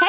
Hey,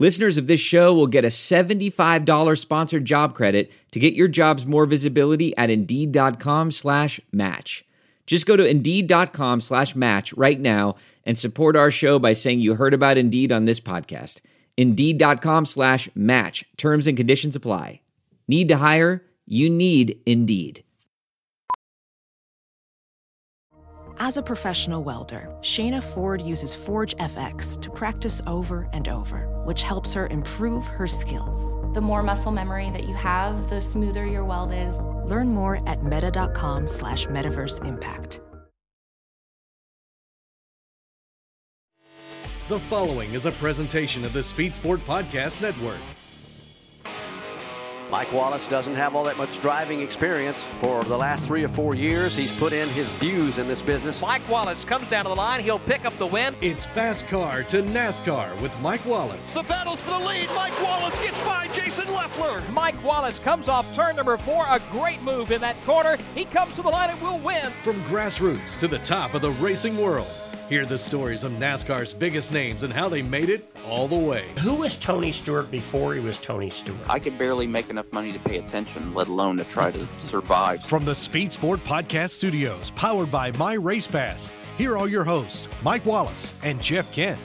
Listeners of this show will get a $75 sponsored job credit to get your jobs more visibility at Indeed.com/match. Just go to Indeed.com/match right now and support our show by saying you heard about Indeed on this podcast. Indeed.com/match. Terms and conditions apply. Need to hire? You need Indeed. As a professional welder, Shayna Ford uses Forge FX to practice over and over, which helps her improve her skills. The more muscle memory that you have, the smoother your weld is. Learn more at meta.com/metaverse impact. The following is a presentation of the Speed Sport Podcast Network. Mike Wallace doesn't have all that much driving experience. For the last 3 or 4 years, he's put in his dues in this business. Mike Wallace comes down to the line. He'll pick up the win. It's Fast Car to NASCAR with Mike Wallace. The battle's for the lead. Mike Wallace gets by Jason Loeffler. Mike Wallace comes off turn number 4. A great move in that corner. He comes to the line and will win. From grassroots to the top of the racing world. Hear the stories of NASCAR's biggest names and how they made it all the way. Who was Tony Stewart before he was Tony Stewart? I could barely make enough money to pay attention, let alone to try to survive. From the Speed Sport Podcast Studios, powered by MyRacePass, here are your hosts, Mike Wallace and Jeff Kent.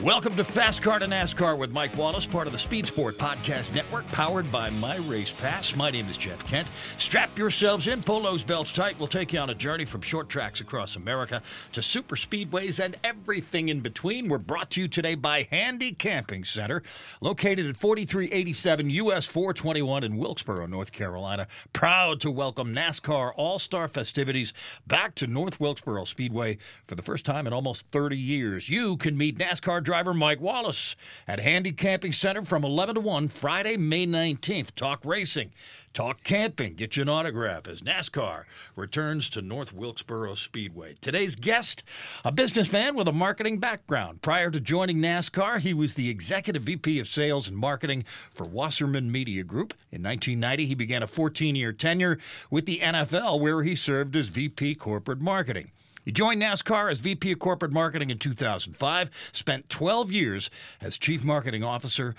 Welcome to Fast Car to NASCAR with Mike Wallace, part of the Speed Sport Podcast Network, powered by MyRacePass. My name is Jeff Kent. Strap yourselves in, pull those belts tight. We'll take you on a journey from short tracks across America to super speedways and everything in between. We're brought to you today by Handy Camping Center, located at 4387 US 421 in Wilkesboro, North Carolina. Proud to welcome NASCAR All-Star festivities back to North Wilkesboro Speedway for the first time in almost 30 years. You can meet NASCAR driver Mike Wallace at Handy Camping Center from 11 to 1 Friday, May 19th. Talk racing, talk camping, get you an autograph as NASCAR returns to North Wilkesboro Speedway. Today's guest, a businessman with a marketing background. Prior to joining NASCAR, he was the executive VP of sales and marketing for Wasserman Media Group. In 1990, he began a 14-year tenure with the NFL, where he served as VP Corporate Marketing. He joined NASCAR as VP of Corporate Marketing in 2005, spent 12 years as Chief Marketing Officer,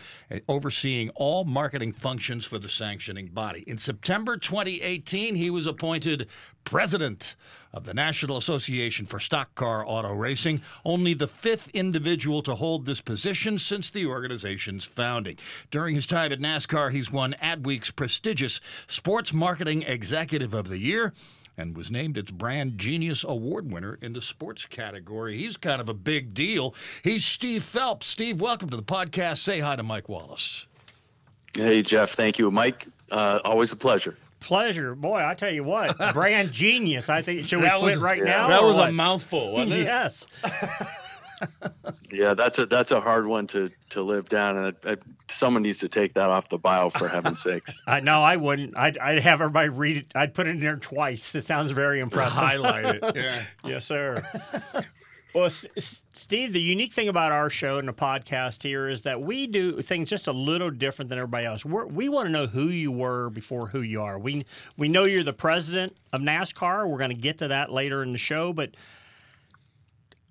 overseeing all marketing functions for the sanctioning body. In September 2018, he was appointed President of the National Association for Stock Car Auto Racing, only the fifth individual to hold this position since the organization's founding. During his time at NASCAR, he's won Adweek's prestigious Sports Marketing Executive of the Year, and was named its Brand Genius Award winner in the sports category. He's kind of a big deal. He's Steve Phelps. Steve, welcome to the podcast. Say hi to Mike Wallace. Hey, Jeff. Thank you, Mike. Always a pleasure. Pleasure. Boy, I tell you what, Brand Genius. I think, should we quit right now? That was a mouthful, wasn't it? Yes. Yeah, that's a hard one to live down, and someone needs to take that off the bio, for heaven's sake. No, I wouldn't. I'd have everybody read it. I'd put it in there twice. It sounds very impressive. Highlight it. Yeah. Yes, sir. Well, Steve, the unique thing about our show and the podcast here is that we do things just a little different than everybody else. We want to know who you were before who you are. We know you're the president of NASCAR. We're going to get to that later in the show, but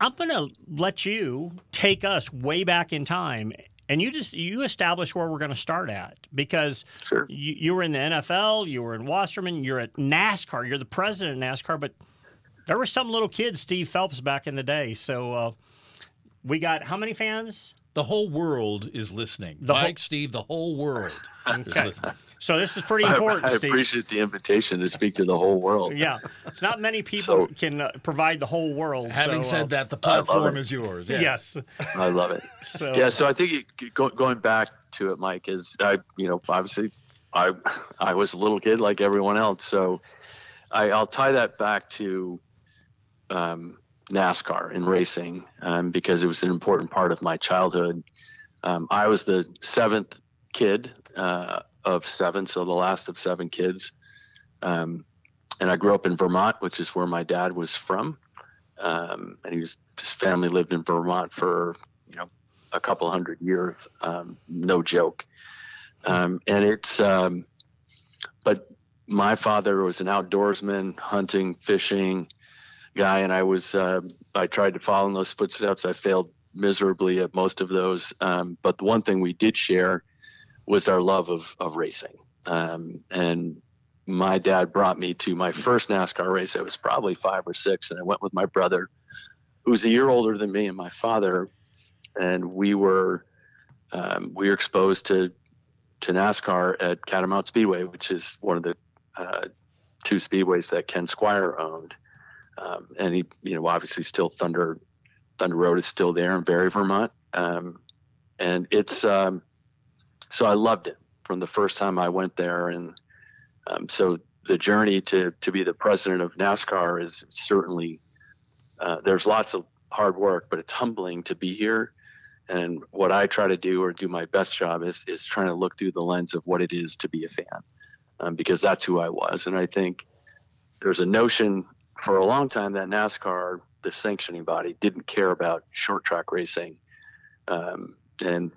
I'm going to let you take us way back in time, and you establish where we're going to start at, because sure. you were in the NFL, you were in Wasserman, you're at NASCAR, you're the president of NASCAR, but there was some little kid, Steve Phelps, back in the day. So we got how many fans? The whole world is listening. Steve, the whole world is listening. So this is pretty important, I Steve. I appreciate the invitation to speak to the whole world. Yeah. It's not many people can provide the whole world. Having said that, the platform is yours. Yes. I love it. So I think going back to it, Mike, is I was a little kid like everyone else. So I'll tie that back to NASCAR and racing, because it was an important part of my childhood. I was the seventh kid of seven, so the last of seven kids. And I grew up in Vermont, which is where my dad was from. And his family lived in Vermont for, a couple hundred years. No joke. But my father was an outdoorsman, hunting, fishing guy, and I was I tried to follow in those footsteps. I failed miserably at most of those, but the one thing we did share was our love of racing, and my dad brought me to my first NASCAR race. I was probably 5 or 6, and I went with my brother, who's a year older than me, and my father, and we were exposed to NASCAR at Catamount Speedway, which is one of the two speedways that Ken Squire owned. And he, obviously still Thunder Road is still there in Barry, Vermont. And it's, so I loved it from the first time I went there. And, so the journey to be the president of NASCAR is certainly, there's lots of hard work, but it's humbling to be here. And what I try to do, or do my best job is trying to look through the lens of what it is to be a fan, because that's who I was. And I think there's a notion for a long time that NASCAR, the sanctioning body, didn't care about short track racing, and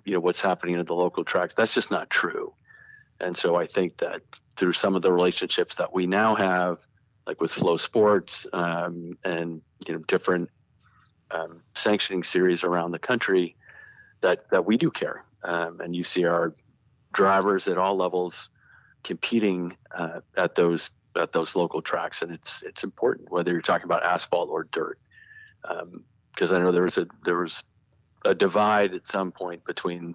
what's happening at the local tracks. That's just not true. And so I think that through some of the relationships that we now have, like with Flow Sports, and different sanctioning series around the country, that we do care, and you see our drivers at all levels competing at those local tracks, and it's important whether you're talking about asphalt or dirt, because I know there was a divide at some point between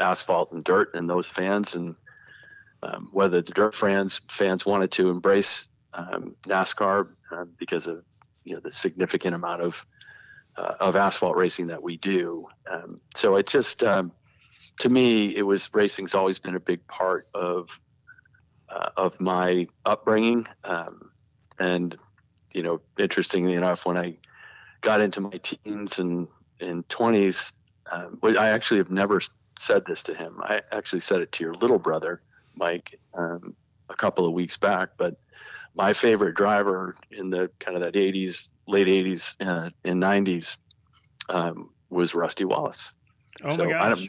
asphalt and dirt and those fans, and whether the dirt fans wanted to embrace NASCAR because of the significant amount of asphalt racing that we do. So it just to me, it was racing's always been a big part of my upbringing. And, interestingly enough, when I got into my teens and 20s, I actually have never said this to him. I actually said it to your little brother, Mike, a couple of weeks back, but my favorite driver in the kind of that 80s, late 80s and 90s was Rusty Wallace. Oh, so my gosh.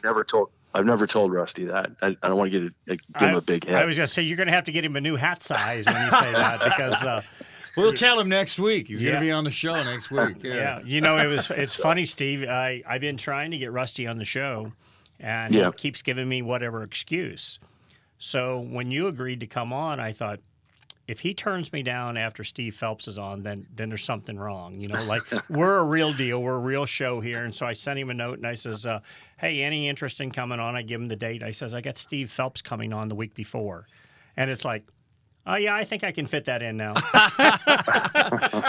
I've never told Rusty that. I don't want to give him a big head. I was going to say, you're going to have to get him a new hat size when you say that, because we'll tell him next week. He's going to be on the show next week. Yeah. It's funny, Steve. I've been trying to get Rusty on the show, and he keeps giving me whatever excuse. So when you agreed to come on, I thought, if he turns me down after Steve Phelps is on, then there's something wrong. We're a real deal. We're a real show here. And so I sent him a note, and I says, hey, any interest in coming on? I give him the date. I says, I got Steve Phelps coming on the week before. And it's like, oh, yeah, I think I can fit that in now.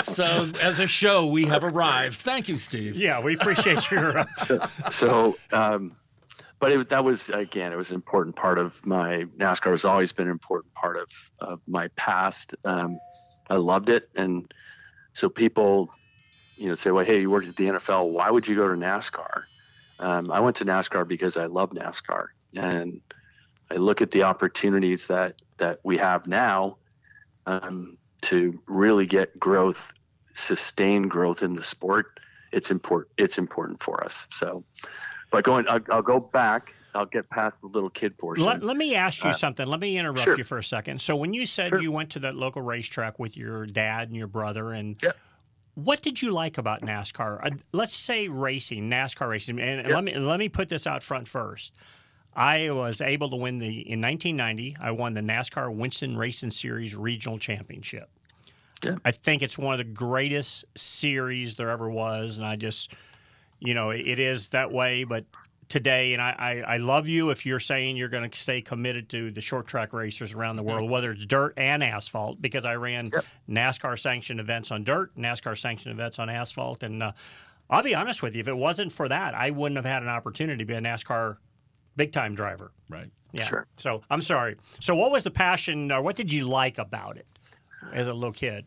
So as a show, we have arrived. Thank you, Steve. Yeah, we appreciate your... But it was an important part of my NASCAR has always been an important part of my past. I loved it. And so people, say, well, hey, you worked at the NFL. Why would you go to NASCAR? I went to NASCAR because I love NASCAR, and I look at the opportunities that we have now, to really get growth, sustained growth in the sport. it's important for us. So, but going, I'll go back. I'll get past the little kid portion. Let me ask you something. Let me interrupt you for a second. So when you said you went to that local racetrack with your dad and your brother, and what did you like about NASCAR? Let's say racing, NASCAR racing. And let me put this out front first. I was able to win in 1990, I won the NASCAR Winston Racing Series Regional Championship. Yeah. I think it's one of the greatest series there ever was. And I just, you know, it is that way. But today, and I love you if you're saying you're going to stay committed to the short track racers around the world, whether it's dirt and asphalt, because I ran NASCAR sanctioned events on dirt, NASCAR sanctioned events on asphalt. And I'll be honest with you, if it wasn't for that, I wouldn't have had an opportunity to be a NASCAR big-time driver. Right. Yeah. Sure. So, I'm sorry. So, what was the passion, or what did you like about it as a little kid?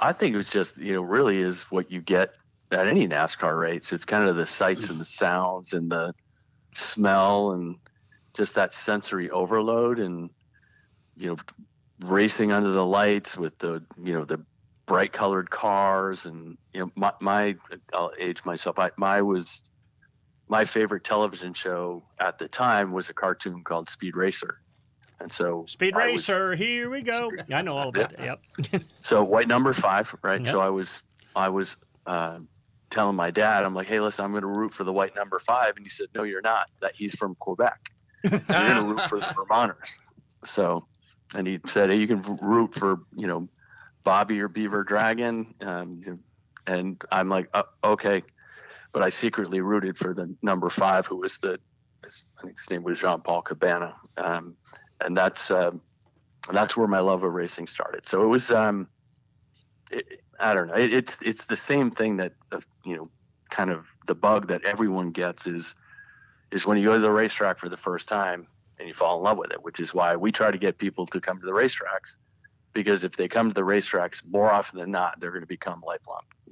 I think it was just, you know, really is what you get at any NASCAR race. It's kind of the sights and the sounds and the smell and just that sensory overload and, you know, racing under the lights with the, you know, the bright colored cars and, you know, I'll age myself. My favorite television show at the time was a cartoon called Speed Racer. And so here we go. I know all about that. Yep. So white number 5, right? Yep. So I was telling my dad, I'm like, hey, listen, I'm going to root for the white number 5. And he said, no, you're not. That he's from Quebec. You're going to root for the Vermonters. So, and he said, hey, you can root for, you know, Bobby or Beaver Dragon. And I'm like, okay. But I secretly rooted for the number 5, who was I think his name was Jean-Paul Cabana. And that's where my love of racing started. So it was, I don't know. It's the same thing that, you know, kind of the bug that everyone gets is when you go to the racetrack for the first time and you fall in love with it, which is why we try to get people to come to the racetracks, because if they come to the racetracks, more often than not, they're going to become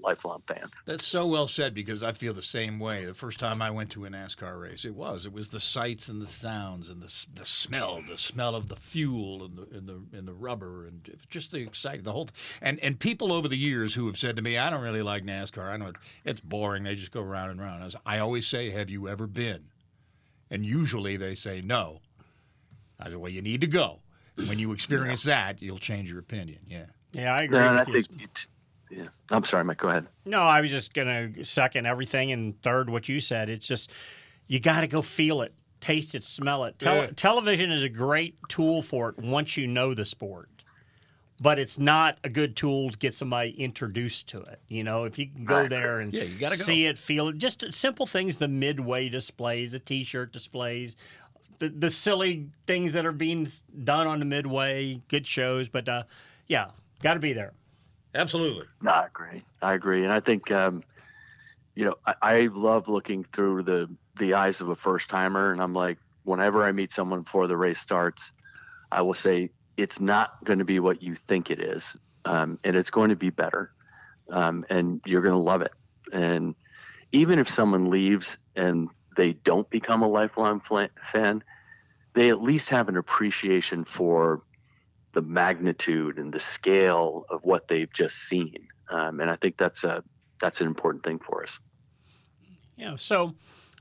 lifelong fans. That's so well said, because I feel the same way. The first time I went to a NASCAR race, it was the sights and the sounds and the smell of the fuel and the rubber and just the excitement, the whole thing. And people over the years who have said to me, I don't really like NASCAR. I know it's boring. They just go round and round. I always say, have you ever been? And usually they say no. I said, well, you need to go. When you experience that, you'll change your opinion. Yeah. Yeah, I agree. Yeah. I'm sorry, Mike. Go ahead. No, I was just going to second everything and third what you said. It's just you got to go feel it, taste it, smell it. Television is a great tool for it once you know the sport, but it's not a good tool to get somebody introduced to it. You know, if you can go there and see it, feel it, just simple things, the midway displays, the T-shirt displays, the silly things that are being done on the midway, good shows. But, got to be there. Absolutely. No, I agree. And I think, you know, I love looking through the eyes of a first-timer. And I'm like, whenever I meet someone before the race starts, I will say, it's not going to be what you think it is. And it's going to be better. And you're going to love it. And even if someone leaves and they don't become a lifelong fan, they at least have an appreciation for the magnitude and the scale of what they've just seen. And I think that's an important thing for us. Yeah. So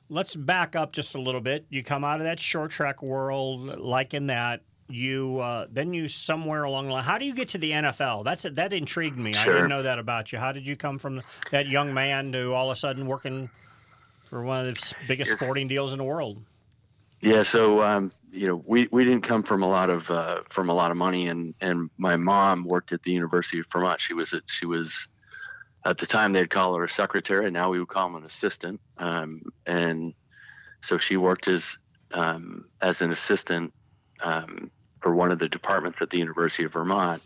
let's back up just a little bit. You come out of that short track world, like in that you, then you somewhere along the line, how do you get to the NFL? That intrigued me. Sure. I didn't know that about you. How did you come from that young man to all of a sudden working for one of the biggest sporting deals in the world? Yeah, so you know, we didn't come from a lot of money, and my mom worked at the University of Vermont. She was at the time they'd call her a secretary, and now we would call them an assistant. And so she worked as an assistant for one of the departments at the University of Vermont.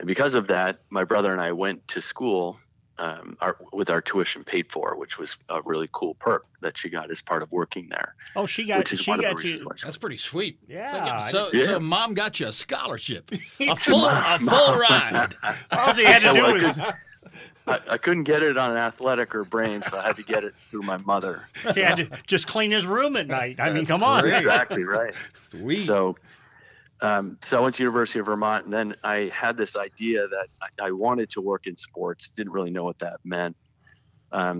And because of that, my brother and I went to school with our tuition paid for, which was a really cool perk that she got as part of working there. Oh, she got you. That's pretty sweet. Yeah. So mom got you a scholarship, a full ride. All she had to do was. I couldn't get it on Athletic or Brain, so I had to get it through my mother. So. She had to just clean his room at night. I mean, come on. Exactly right. Sweet. So I went to University of Vermont, and then I had this idea that I wanted to work in sports, didn't really know what that meant.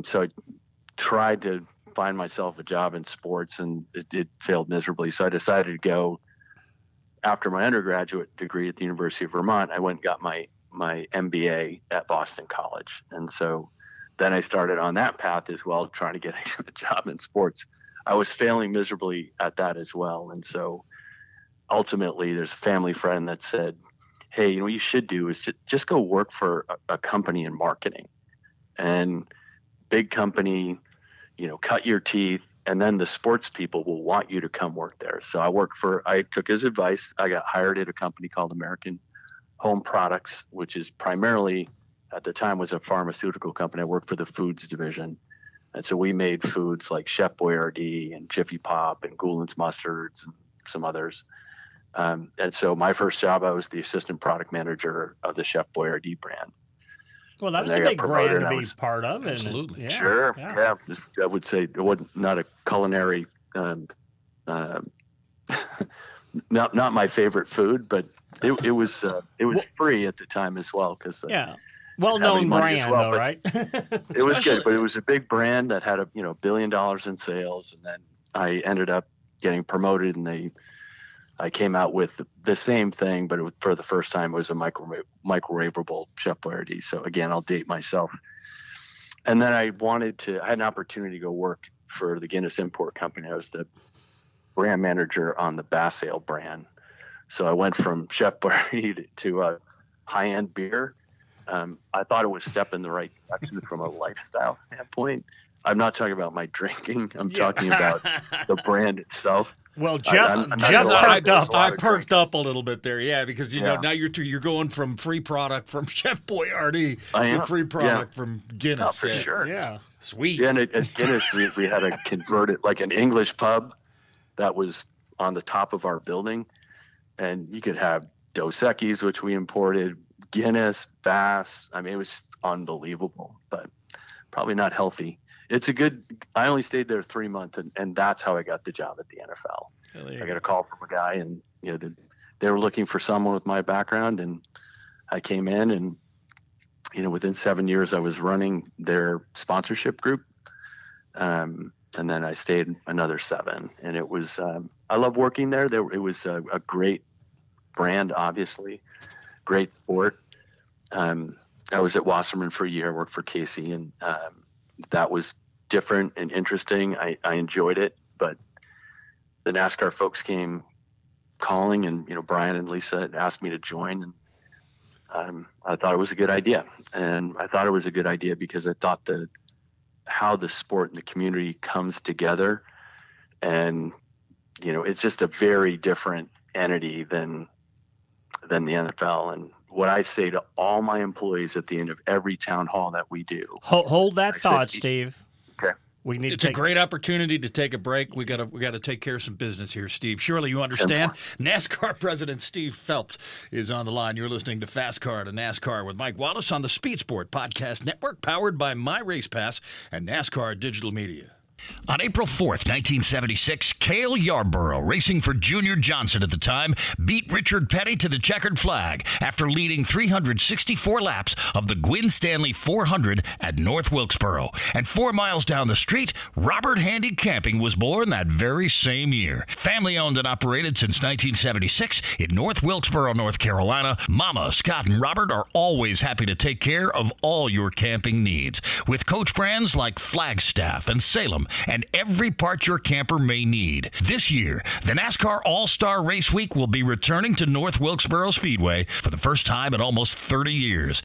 So I tried to find myself a job in sports, and it failed miserably. So I decided to go after my undergraduate degree at the University of Vermont. I went and got my MBA at Boston College. And so then I started on that path as well, trying to get a job in sports. I was failing miserably at that as well. And so ultimately there's a family friend that said, hey, you know, what you should do is just go work for a company in marketing, and big company, you know, cut your teeth, and then the sports people will want you to come work there. So I took his advice. I got hired at a company called American Home Products, which is primarily, at the time, was a pharmaceutical company. I worked for the foods division. And so we made foods like Chef Boyardee and Jiffy Pop and Goulin's Mustards and some others. And so my first job, I was the assistant product manager of the Chef Boyardee brand. Well, that was a big brand to be part of. Absolutely. Yeah, sure. Yeah. Yeah. I would say it wasn't not a culinary, not my favorite food, but it was free at the time as well. Cause well-known brand, well, though, right? It was good, but it was a big brand that had $1 billion in sales, and then I ended up getting promoted, and I came out with the same thing, but for the first time, it was a microwavable Chef Boyardee. So again, I'll date myself. And then I had an opportunity to go work for the Guinness Import Company. I was the brand manager on the Bassale brand. So I went from Chef Boyardee to a high-end beer. I thought it was a step in the right direction from a lifestyle standpoint. I'm not talking about my drinking. I'm talking about the brand itself. Well, Jeff perked up a little bit there, because know now you're going from free product from Chef Boyardee to free product from Guinness. No, for sure. Yeah, sweet. Yeah, and at Guinness, we had a converted, like an English pub that was on the top of our building, and you could have Dos Equis, which we imported, Guinness, Bass. I mean, it was unbelievable, but probably not healthy. I only stayed there 3 months, and that's how I got the job at the NFL. I got a call from a guy, and they were looking for someone with my background, and I came in, and within 7 years I was running their sponsorship group, and then I stayed another 7. And it was I love working there. It was a great brand, obviously, great sport. I was at Wasserman for a year. I worked for Casey, and that was different and interesting. I enjoyed it, but the NASCAR folks came calling, and Brian and Lisa asked me to join, and I thought it was a good idea. And I thought it was a good idea because I thought how the sport and the community comes together, and it's just a very different entity than the NFL. And what I say to all my employees at the end of every town hall that we do. Hold that thought, Steve. Okay. We need a great opportunity to take a break. We got to take care of some business here, Steve. Surely you understand. NASCAR President Steve Phelps is on the line. You're listening to Fast Car to NASCAR with Mike Wallace on the Speed Sport Podcast Network, powered by MyRacePass and NASCAR Digital Media. On April 4th, 1976, Cale Yarborough, racing for Junior Johnson at the time, beat Richard Petty to the checkered flag after leading 364 laps of the Gwynn Stanley 400 at North Wilkesboro. And 4 miles down the street, Robert Handy Camping was born that very same year. Family owned and operated since 1976 in North Wilkesboro, North Carolina, Mama, Scott, and Robert are always happy to take care of all your camping needs. With coach brands like Flagstaff and Salem, and every part your camper may need. This year, the NASCAR All-Star Race Week will be returning to North Wilkesboro Speedway for the first time in almost 30 years.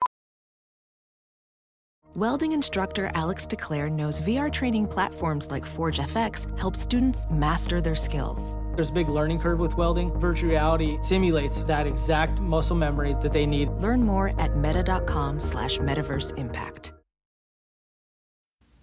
Welding instructor Alex DeClaire knows VR training platforms like ForgeFX help students master their skills. There's a big learning curve with welding. Virtual reality simulates that exact muscle memory that they need. Learn more at meta.com/metaverseimpact.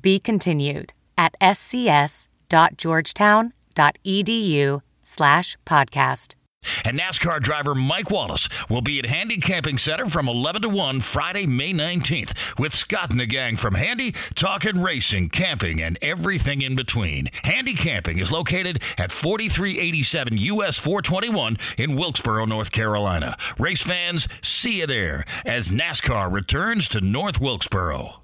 Be continued at scs.georgetown.edu/podcast. And NASCAR driver Mike Wallace will be at Handy Camping Center from 11 to 1 Friday, May 19th with Scott and the gang from Handy, talking racing, camping, and everything in between. Handy Camping is located at 4387 U.S. 421 in Wilkesboro, North Carolina. Race fans, see you there as NASCAR returns to North Wilkesboro.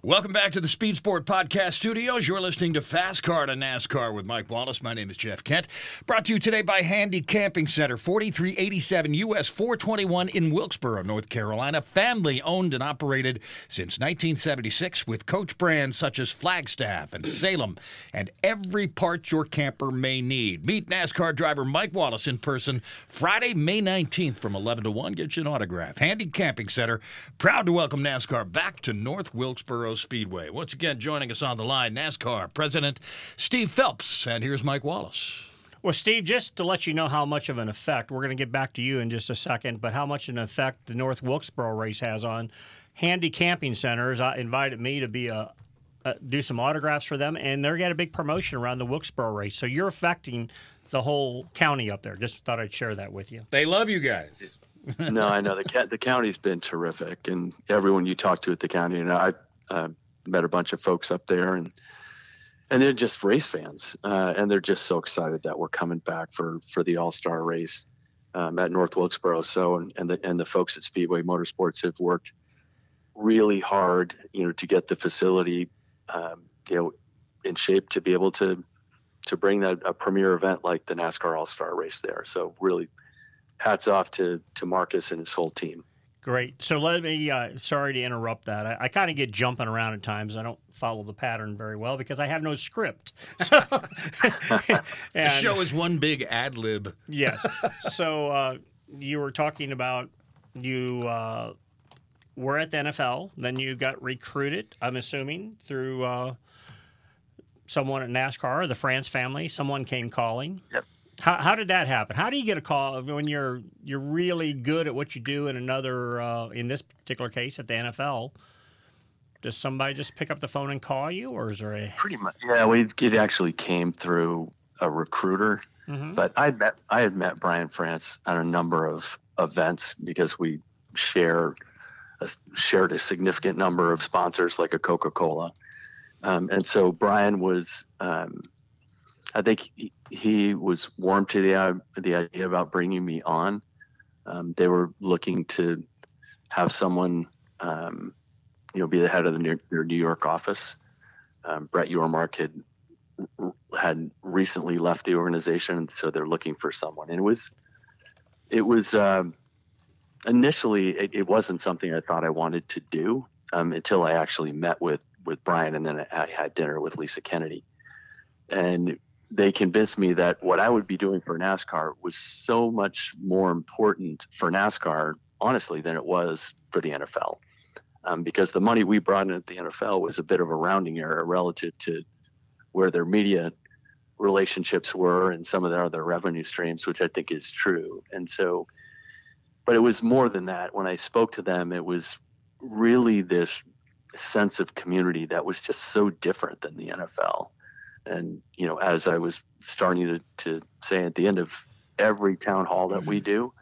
Welcome back to the Speed Sport Podcast Studios. You're listening to Fast Car to NASCAR with Mike Wallace. My name is Jeff Kent. Brought to you today by Handy Camping Center, 4387 U.S. 421 in Wilkesboro, North Carolina. Family owned and operated since 1976 with coach brands such as Flagstaff and Salem and every part your camper may need. Meet NASCAR driver Mike Wallace in person Friday, May 19th from 11 to 1. Get you an autograph. Handy Camping Center, proud to welcome NASCAR back to North Wilkesboro Speedway. Once again, joining us on the line, NASCAR President Steve Phelps, and here's Mike Wallace. Well, Steve, just to let you know how much of an effect, we're going to get back to you in just a second, but how much of an effect the North Wilkesboro race has on Handy Camping Centers. I invited me to be do some autographs for them, and they're getting a big promotion around the Wilkesboro race, so you're affecting the whole county up there. Just thought I'd share that with you. They love you guys. No, I know. The county's been terrific, and everyone you talk to at the county, and I met a bunch of folks up there, and they're just race fans, and they're just so excited that we're coming back for the All-Star race at North Wilkesboro. So, and the folks at Speedway Motorsports have worked really hard, to get the facility, in shape to be able to bring that a premier event like the NASCAR All-Star race there. So, really, hats off to Marcus and his whole team. Great. So let me, sorry to interrupt that. I kind of get jumping around at times. I don't follow the pattern very well because I have no script. So, the show is one big ad lib. Yes. So you were talking about you were at the NFL, then you got recruited, I'm assuming, through someone at NASCAR, the France family. Someone came calling. Yep. How did that happen? How do you get a call when you're really good at what you do in another, in this particular case, at the NFL? Does somebody just pick up the phone and call you, or is there a... Pretty much, yeah. It actually came through a recruiter, mm-hmm. But I had met Brian France at a number of events because we shared a significant number of sponsors, like a Coca-Cola, and so Brian was... I think he was warm to the idea about bringing me on. They were looking to have someone, be the head of their New York office. Brett Yormark had recently left the organization, so they're looking for someone. And it was initially it wasn't something I thought I wanted to do until I actually met with Brian, and then I had dinner with Lisa Kennedy, and they convinced me that what I would be doing for NASCAR was so much more important for NASCAR, honestly, than it was for the NFL. Because the money we brought in at the NFL was a bit of a rounding error relative to where their media relationships were and some of their other revenue streams, which I think is true. And so, but it was more than that. When I spoke to them, it was really this sense of community that was just so different than the NFL. And, as I was starting to say at the end of every town hall that we do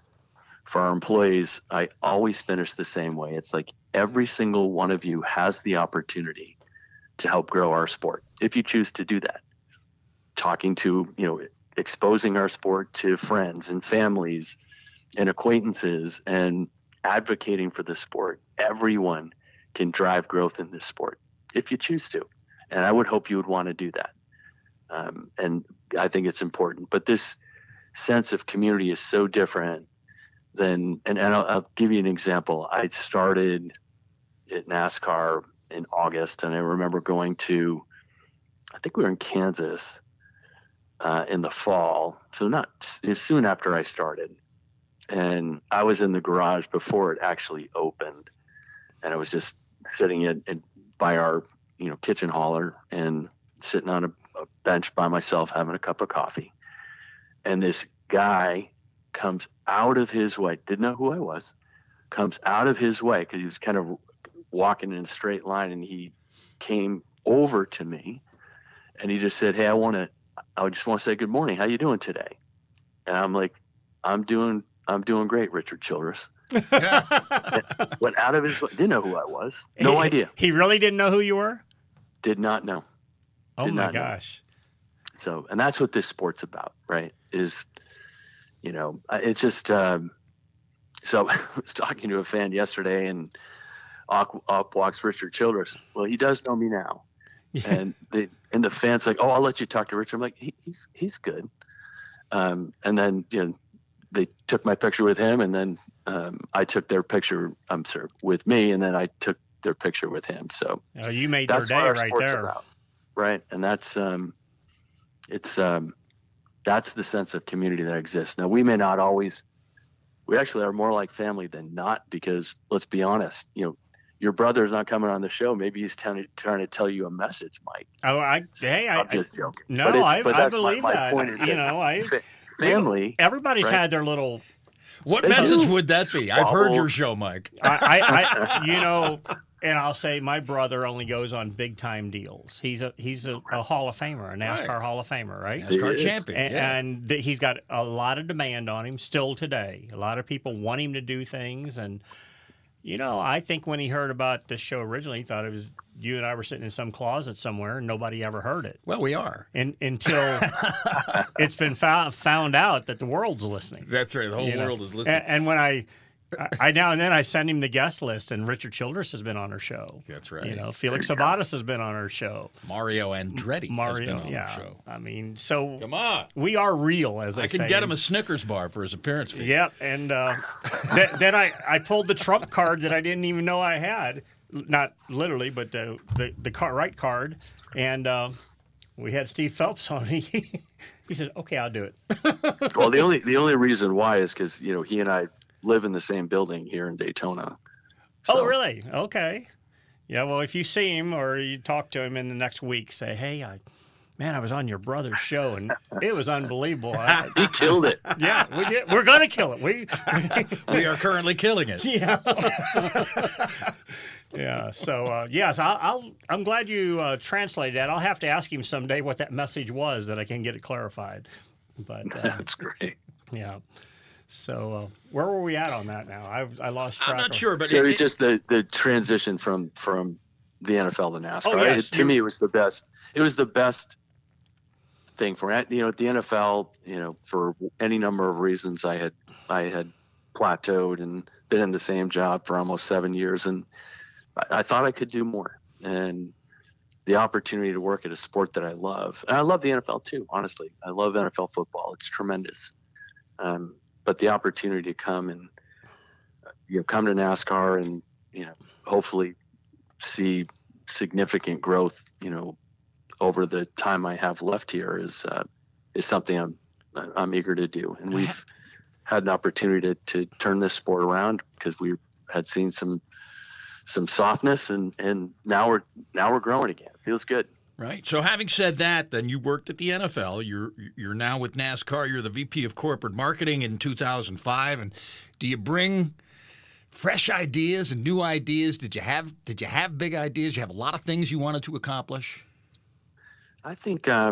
for our employees, I always finish the same way. It's like every single one of you has the opportunity to help grow our sport if you choose to do that. Talking to, exposing our sport to friends and families and acquaintances and advocating for the sport. Everyone can drive growth in this sport if you choose to. And I would hope you would want to do that. And I think it's important, but this sense of community is so different than, and I'll give you an example. I started at NASCAR in August, and I remember going to, I think we were in Kansas, in the fall. So soon after I started, and I was in the garage before it actually opened, and I was just sitting by our, kitchen hauler and sitting on a bench by myself having a cup of coffee, and this guy comes out of his way, didn't know who I was, because he was kind of walking in a straight line, and he came over to me and he just said, "Hey, I just want to say good morning. How you doing today?" And I'm like, I'm doing great, Richard Childress. Went out of his way. Didn't know who I was. No idea. He really didn't know who you were? Did not know. Oh my gosh. So, and that's what this sport's about, right? Is, you know, it's just, so I was talking to a fan yesterday and up walks Richard Childress. Well, he does know me now. Yeah. And the fan's like, "Oh, I'll let you talk to Richard." I'm like, he's good. And then, you know, they took my picture with him, and then I took their picture with me, and then I took their picture with him. So you made their day right there. About, right. And that's that's the sense of community that exists. Now, we may not always – we actually are more like family than not, because let's be honest, you know, your brother's not coming on the show. Maybe he's trying to tell you a message, Mike. I'm just joking. No, I believe that. My point is family. Everybody's had their little. What message would that be? I've heard your show, Mike. And I'll say my brother only goes on big time deals. He's a Hall of Famer, a NASCAR Hall of Famer, right? NASCAR champion, and he's got a lot of demand on him still today. A lot of people want him to do things, and you know, I think when he heard about this show originally, he thought it was you and I were sitting in some closet somewhere and nobody ever heard it. Well, we are. Until it's been found out that the world's listening. That's right. The whole world is listening. And when I now and then I send him the guest list, and Richard Childress has been on our show. That's right. You know, Felix Sabatis has been on our show. Mario Andretti has been on our show. I mean, so come on, we are real, as I say. I can get him a Snickers bar for his appearance fee. Yep, and then I pulled the trump card that I didn't even know I had. Not literally, but the card, and we had Steve Phelps on. He said, "Okay, I'll do it." Well, the only reason why is because, you know, he and I live in the same building here in Daytona. So. Oh, really? Okay. Yeah, well, if you see him or you talk to him in the next week, say, "Hey, I was on your brother's show, and it was unbelievable. He killed it." Yeah, we did. We're going to kill it. We are currently killing it. Yeah. Yeah. So, yes, I'm glad you translated that. I'll have to ask him someday what that message was, that I can get it clarified. But that's great. Yeah. So where were we at on that now? I lost track. I'm not sure, but so it was just the transition from the NFL to NASCAR. Oh, yes. To me, it was the best. It was the best thing for, you know, at the NFL. You know, for any number of reasons, I had plateaued and been in the same job for almost 7 years, and I thought I could do more. And the opportunity to work at a sport that I love, and I love the NFL too. Honestly, I love NFL football. It's tremendous. But the opportunity to come and, you know, come to NASCAR and, you know, hopefully see significant growth, you know, over the time I have left here is something I'm eager to do. And we've had an opportunity to turn this sport around, because we had seen some softness, and now we're growing again. It feels good. Right. So having said that, then you worked at the NFL. You're now with NASCAR. You're the VP of Corporate Marketing in 2005. And do you bring fresh ideas and new ideas? Did you have big ideas? Did you have a lot of things you wanted to accomplish? I think, I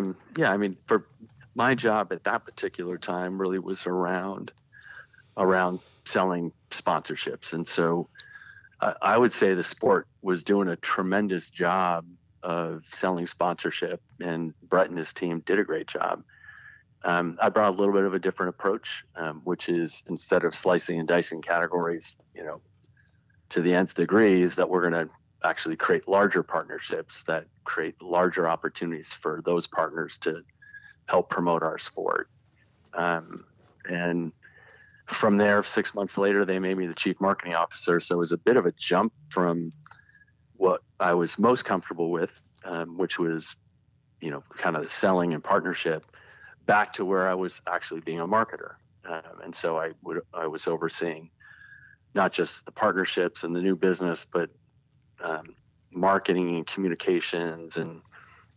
mean, for my job at that particular time really was around selling sponsorships. And so I would say the sport was doing a tremendous job of selling sponsorship, and Brett and his team did a great job. I brought a little bit of a different approach, which is, instead of slicing and dicing categories, you know, to the nth degree, is that we're going to actually create larger partnerships that create larger opportunities for those partners to help promote our sport. And from there, 6 months later, they made me the chief marketing officer. So it was a bit of a jump from what I was most comfortable with, which was, you know, kind of selling and partnership, back to where I was actually being a marketer. And so I was overseeing not just the partnerships and the new business, but marketing and communications and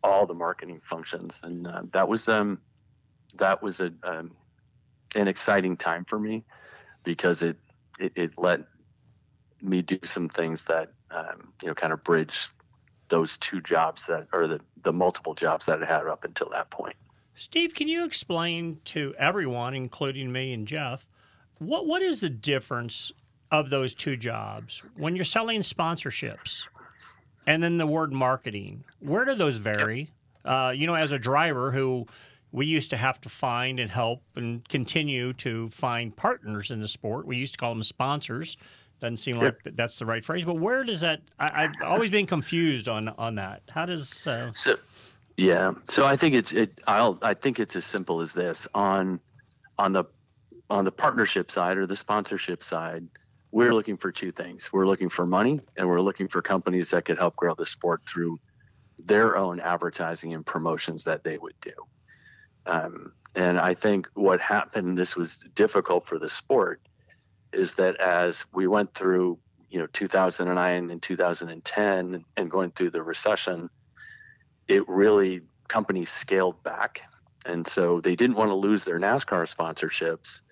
all the marketing functions. And that was an exciting time for me, because it let me do some things that, kind of bridge those two jobs that are the multiple jobs that I had up until that point. Steve, can you explain to everyone, including me and Jeff, what is the difference of those two jobs when you're selling sponsorships and then the word marketing? Where do those vary? As a driver who we used to have to find and help and continue to find partners in the sport. We used to call them sponsors. Doesn't seem like that's the right phrase, but where does that? I've always been confused on that. How does? So I think it's as simple as this on the partnership side or the sponsorship side. We're looking for two things. We're looking for money, and we're looking for companies that could help grow the sport through their own advertising and promotions that they would do. And I think what happened, this was difficult for the sport, is that as we went through, 2009 and 2010 and going through the recession, companies scaled back. And so they didn't want to lose their NASCAR sponsorships,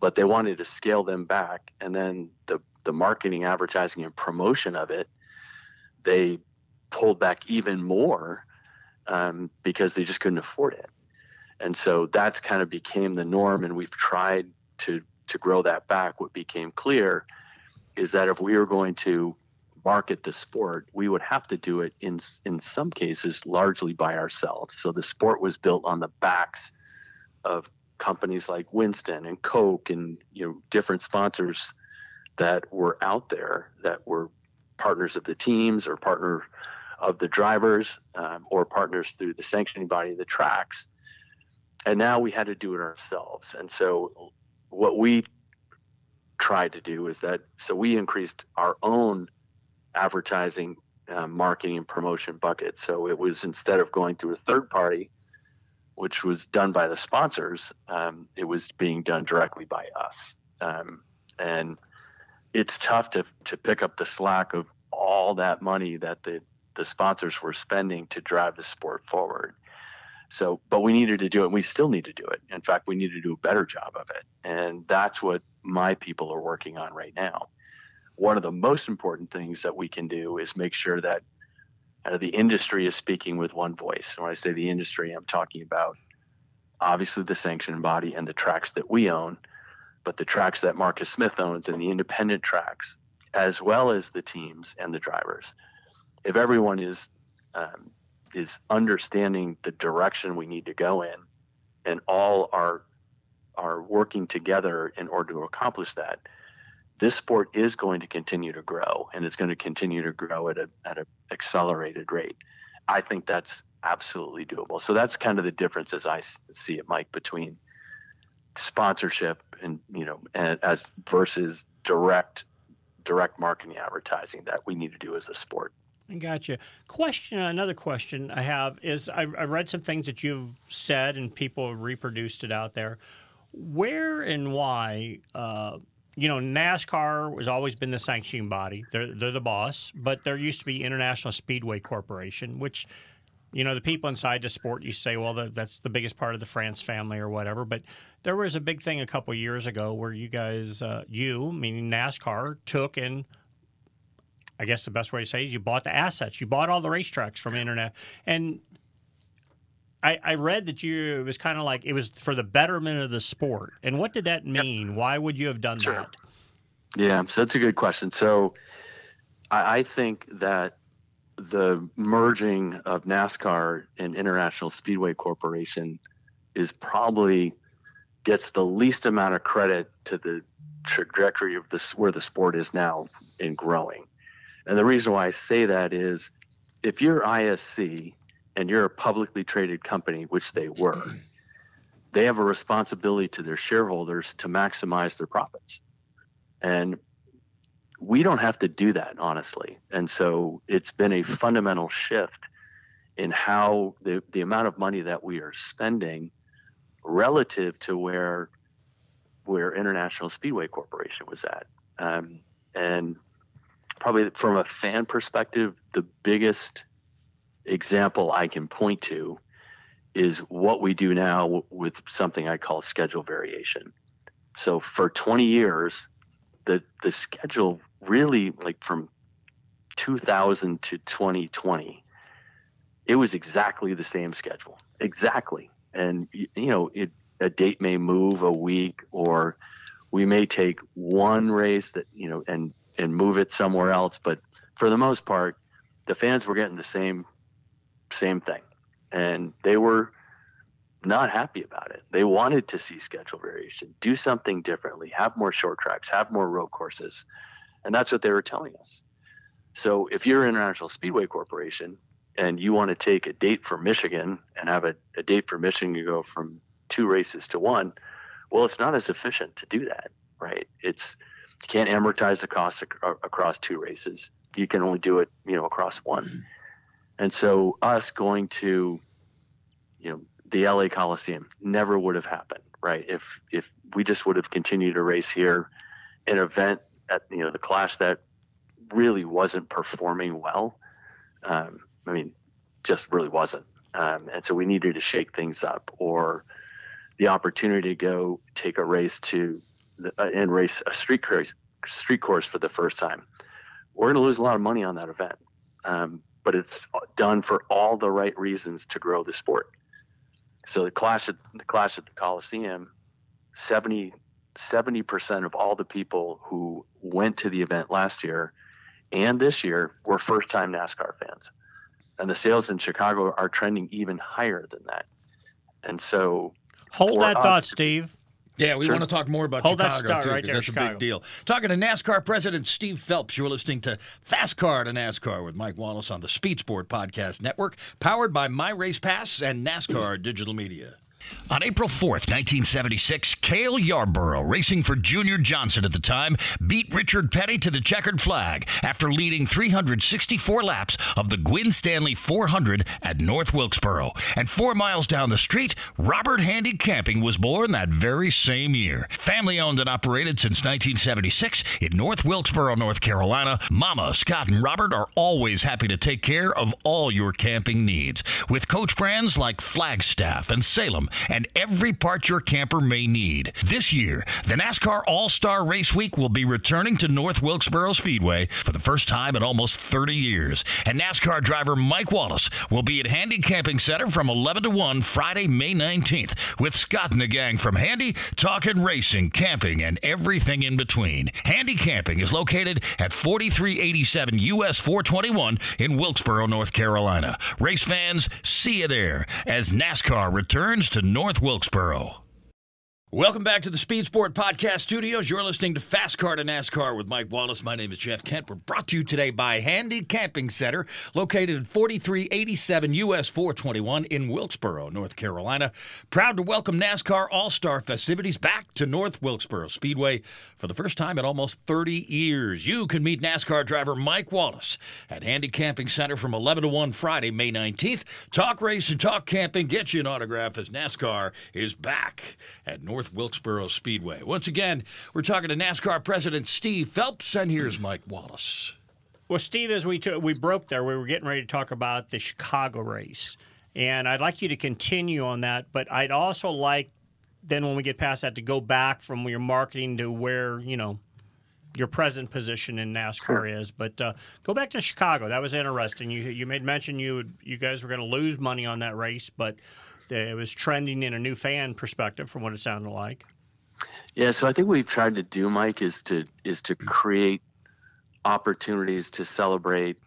but they wanted to scale them back. And then the marketing, advertising, and promotion of it, they pulled back even more because they just couldn't afford it. And so that's kind of became the norm, and we've tried to grow that back. What became clear is that if we were going to market the sport, we would have to do it in some cases largely by ourselves. So the sport was built on the backs of companies like Winston and Coke and different sponsors that were out there that were partners of the teams or partner of the drivers or partners through the sanctioning body of the tracks. And now we had to do it ourselves. And so what we tried to do is so we increased our own advertising, marketing, and promotion bucket. So it was, instead of going to a third party, which was done by the sponsors, it was being done directly by us. And it's tough to pick up the slack of all that money that the sponsors were spending to drive the sport forward. So, but we needed to do it, and we still need to do it. In fact, we need to do a better job of it. And that's what my people are working on right now. One of the most important things that we can do is make sure that the industry is speaking with one voice. And when I say the industry, I'm talking about obviously the sanctioning body and the tracks that we own, but the tracks that Marcus Smith owns and the independent tracks, as well as the teams and the drivers. If everyone is understanding the direction we need to go in, and all are working together in order to accomplish that, this sport is going to continue to grow, and it's going to continue to grow at an accelerated rate. I think that's absolutely doable. So that's kind of the difference, as I see it, Mike, between sponsorship and as versus direct marketing advertising that we need to do as a sport. Gotcha. Another question I have is I read some things that you've said and people have reproduced it out there. Where and why, NASCAR has always been the sanctioning body. They're the boss, but there used to be International Speedway Corporation, which, the people inside the sport, you say, well, that's the biggest part of the France family or whatever. But there was a big thing a couple of years ago where you guys, meaning NASCAR, took and I guess the best way to say it is you bought the assets. You bought all the racetracks from the internet. And I read that it was kind of like it was for the betterment of the sport. And what did that mean? Yep. Why would you have done that? Yeah, so that's a good question. So I think that the merging of NASCAR and International Speedway Corporation is probably gets the least amount of credit to the trajectory of where the sport is now in growing. And the reason why I say that is if you're ISC and you're a publicly traded company, which they were, they have a responsibility to their shareholders to maximize their profits. And we don't have to do that, honestly. And so it's been a fundamental shift in how the amount of money that we are spending relative to where International Speedway Corporation was at. And probably from a fan perspective, the biggest example I can point to is what we do now with something I call schedule variation. So for 20 years, the schedule really, like from 2000 to 2020, it was exactly the same schedule, exactly. And, a date may move a week, or we may take one race that, and move it somewhere else. But for the most part, the fans were getting the same thing, and they were not happy about it. They wanted to see schedule variation, do something differently, have more short tracks, have more road courses. And that's what they were telling us. So if you're International Speedway Corporation and you want to take a date for Michigan and have a date for Michigan to go from two races to one, well, it's not as efficient to do that, right? You can't amortize the cost across two races. You can only do it, across one. Mm-hmm. And so us going to, the LA Coliseum never would have happened, right? If we just would have continued to race here, an event at, the Clash that really wasn't performing well. Just really wasn't. And so we needed to shake things up, or the opportunity to go take a race to and race a street course for the first time. We're going to lose a lot of money on that event. But it's done for all the right reasons to grow the sport. So the clash at the Coliseum, 70% of all the people who went to the event last year and this year were first-time NASCAR fans. And the sales in Chicago are trending even higher than that. And so hold that thought, Steve. Yeah, we want to talk more about Chicago, too, because that's a big deal. Talking to NASCAR President Steve Phelps, you're listening to Fast Car to NASCAR with Mike Wallace on the Speed Sport Podcast Network, powered by MyRacePass and NASCAR Digital Media. On April 4th, 1976, Cale Yarborough, racing for Junior Johnson at the time, beat Richard Petty to the checkered flag after leading 364 laps of the Gwynn Stanley 400 at North Wilkesboro. And 4 miles down the street, Robert Handy Camping was born that very same year. Family-owned and operated since 1976 in North Wilkesboro, North Carolina, Mama, Scott, and Robert are always happy to take care of all your camping needs, with coach brands like Flagstaff and Salem, and every part your camper may need. This year, the NASCAR All-Star Race Week will be returning to North Wilkesboro Speedway for the first time in almost 30 years. And NASCAR driver Mike Wallace will be at Handy Camping Center from 11 to 1 Friday, May 19th, with Scott and the gang from Handy talking racing, camping, and everything in between. Handy Camping is located at 4387 U.S. 421 in Wilkesboro, North Carolina. Race fans, see you there as NASCAR returns to North Wilkesboro. Welcome back to the Speed Sport Podcast Studios. You're listening to Fast Car to NASCAR with Mike Wallace. My name is Jeff Kent. We're brought to you today by Handy Camping Center, located at 4387 U.S. 421 in Wilkesboro, North Carolina. Proud to welcome NASCAR All-Star festivities back to North Wilkesboro Speedway for the first time in almost 30 years. You can meet NASCAR driver Mike Wallace at Handy Camping Center from 11 to 1 Friday, May 19th. Talk race and talk camping. Get you an autograph as NASCAR is back at North Wilkesboro Speedway. Once again, we're talking to NASCAR President Steve Phelps, and here's Mike Wallace. Well, Steve, as we broke there, we were getting ready to talk about the Chicago race, and I'd like you to continue on that, but I'd also like then when we get past that to go back from your marketing to where, your present position in NASCAR is. But go back to Chicago. That was interesting. You made mention you guys were going to lose money on that race, but it was trending in a new fan perspective from what it sounded like. Yeah, so I think we've tried to do, Mike, is to create opportunities to celebrate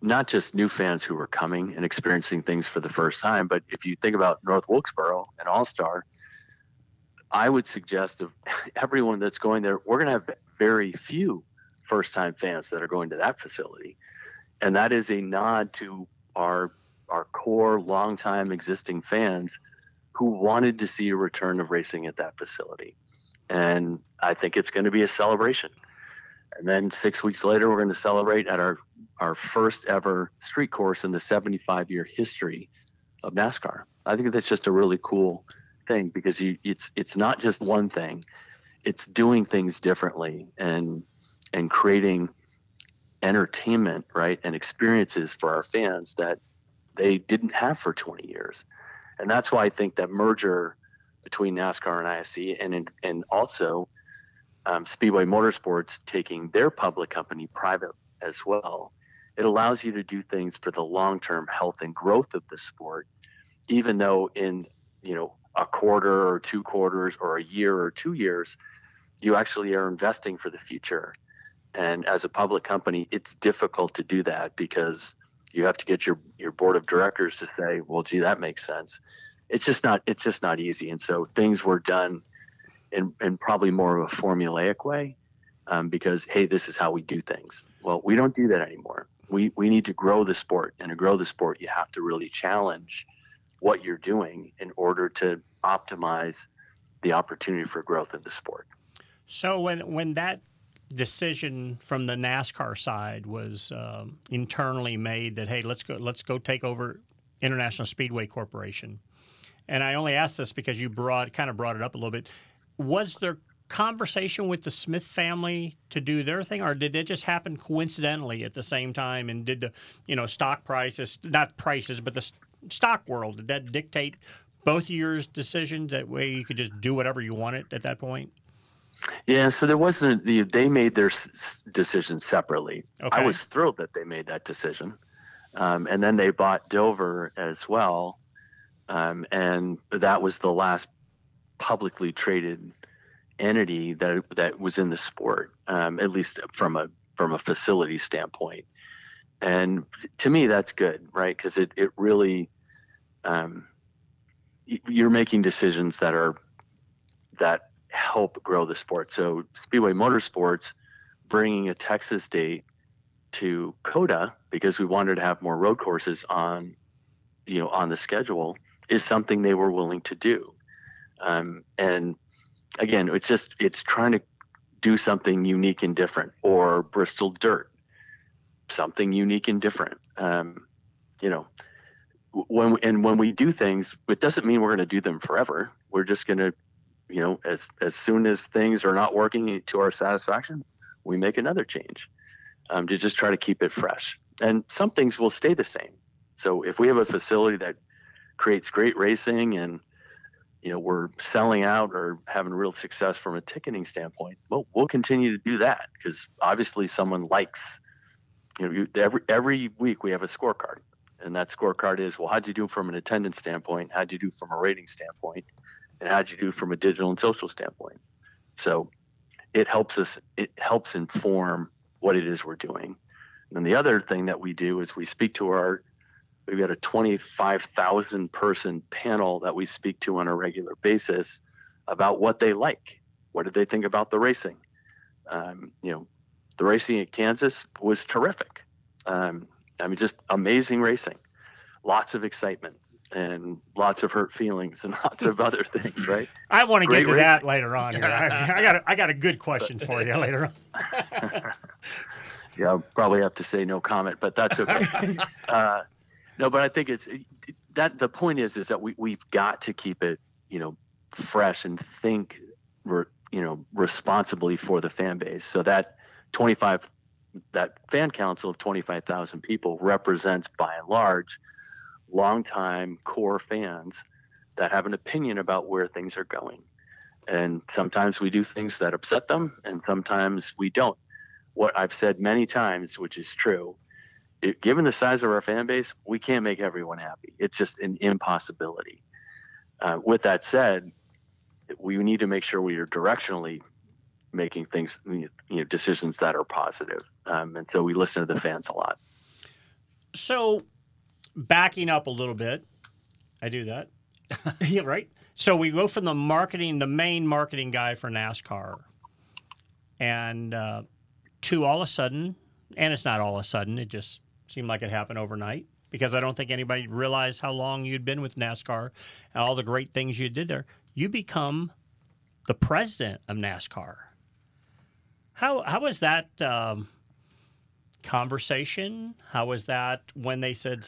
not just new fans who were coming and experiencing things for the first time, but if you think about North Wilkesboro and All-Star, I would suggest of everyone that's going there, we're going to have very few first-time fans that are going to that facility. And that is a nod to our core longtime existing fans who wanted to see a return of racing at that facility. And I think it's going to be a celebration. And then 6 weeks later, we're going to celebrate at our first ever street course in the 75-year history of NASCAR. I think that's just a really cool thing because it's not just one thing. It's doing things differently and creating entertainment, right, and experiences for our fans that they didn't have for 20 years. And that's why I think that merger between NASCAR and ISC and also Speedway Motorsports taking their public company private as well. It allows you to do things for the long-term health and growth of the sport, even though in, you know, a quarter or two quarters or a year or 2 years, you actually are investing for the future. And as a public company, it's difficult to do that because you have to get your board of directors to say, well, gee, that makes sense. It's just not easy. And so things were done in probably more of a formulaic way because, hey, this is how we do things. Well, we don't do that anymore. We need to grow the sport, and to grow the sport, you have to really challenge what you're doing in order to optimize the opportunity for growth of the sport. So when that decision from the NASCAR side was internally made that, hey, let's go take over International Speedway Corporation. And I only asked this because you kind of brought it up a little bit. Was there conversation with the Smith family to do their thing, or did it just happen coincidentally at the same time? And did the, you know, stock prices, not prices, but the stock world, did that dictate both of your decisions? That way you could just do whatever you wanted at that point? Yeah, so there wasn't. They made their decision separately. Okay. I was thrilled that they made that decision, and then they bought Dover as well, and that was the last publicly traded entity that was in the sport, at least from a facility standpoint. And to me, that's good, right? Because it really, you're making decisions that help grow the sport. So Speedway Motorsports bringing a Texas date to COTA because we wanted to have more road courses on the schedule is something they were willing to do. And again, it's trying to do something unique and different, or Bristol Dirt, something unique and different. When we do things, it doesn't mean we're going to do them forever. We're just going to, you know, as soon as things are not working to our satisfaction, we make another change to just try to keep it fresh. And some things will stay the same. So if we have a facility that creates great racing and, you know, we're selling out or having real success from a ticketing standpoint, well, we'll continue to do that because obviously someone likes, you know, every week we have a scorecard. And that scorecard is, well, how'd you do from an attendance standpoint? How'd you do from a rating standpoint? And how'd you do from a digital and social standpoint? So it helps inform what it is we're doing. And the other thing that we do is we've got a 25,000 person panel that we speak to on a regular basis about what they like. What did they think about the racing? The racing at Kansas was terrific. Just amazing racing, lots of excitement, and lots of hurt feelings and lots of other things, right? I want to get to that later on. Here. I got a good question for you later on. Yeah, I'll probably have to say no comment, but that's okay. But I think the point is that we've got to keep it, you know, fresh and think, you know, responsibly for the fan base. So that fan council of 25,000 people represents, by and large, longtime core fans that have an opinion about where things are going. And sometimes we do things that upset them, and sometimes we don't. What I've said many times, which is true, given the size of our fan base, we can't make everyone happy. It's just an impossibility. With that said, we need to make sure we are directionally making things, you know, decisions that are positive. And so we listen to the fans a lot. So backing up a little bit, I do that. Yeah, right. So we go from the main marketing guy for NASCAR, and to all of a sudden, and it's not all of a sudden, it just seemed like it happened overnight because I don't think anybody realized how long you'd been with NASCAR and all the great things you did there. You become the president of NASCAR. How was that conversation? How was that when they said,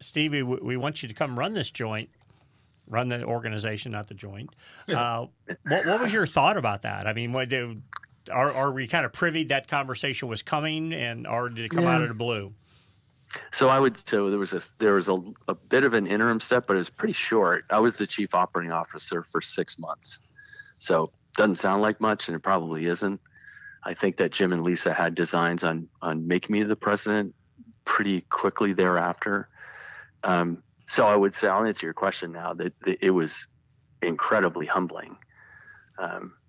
Stevie, we want you to come run this joint, run the organization, not the joint. What was your thought about that? I mean, are we kind of privy that conversation was coming, or did it come out of the blue? So there was a bit of an interim step, but it was pretty short. I was the chief operating officer for 6 months. So doesn't sound like much, and it probably isn't. I think that Jim and Lisa had designs on making me the president pretty quickly thereafter. So I would say, I'll answer your question now, that it was incredibly humbling.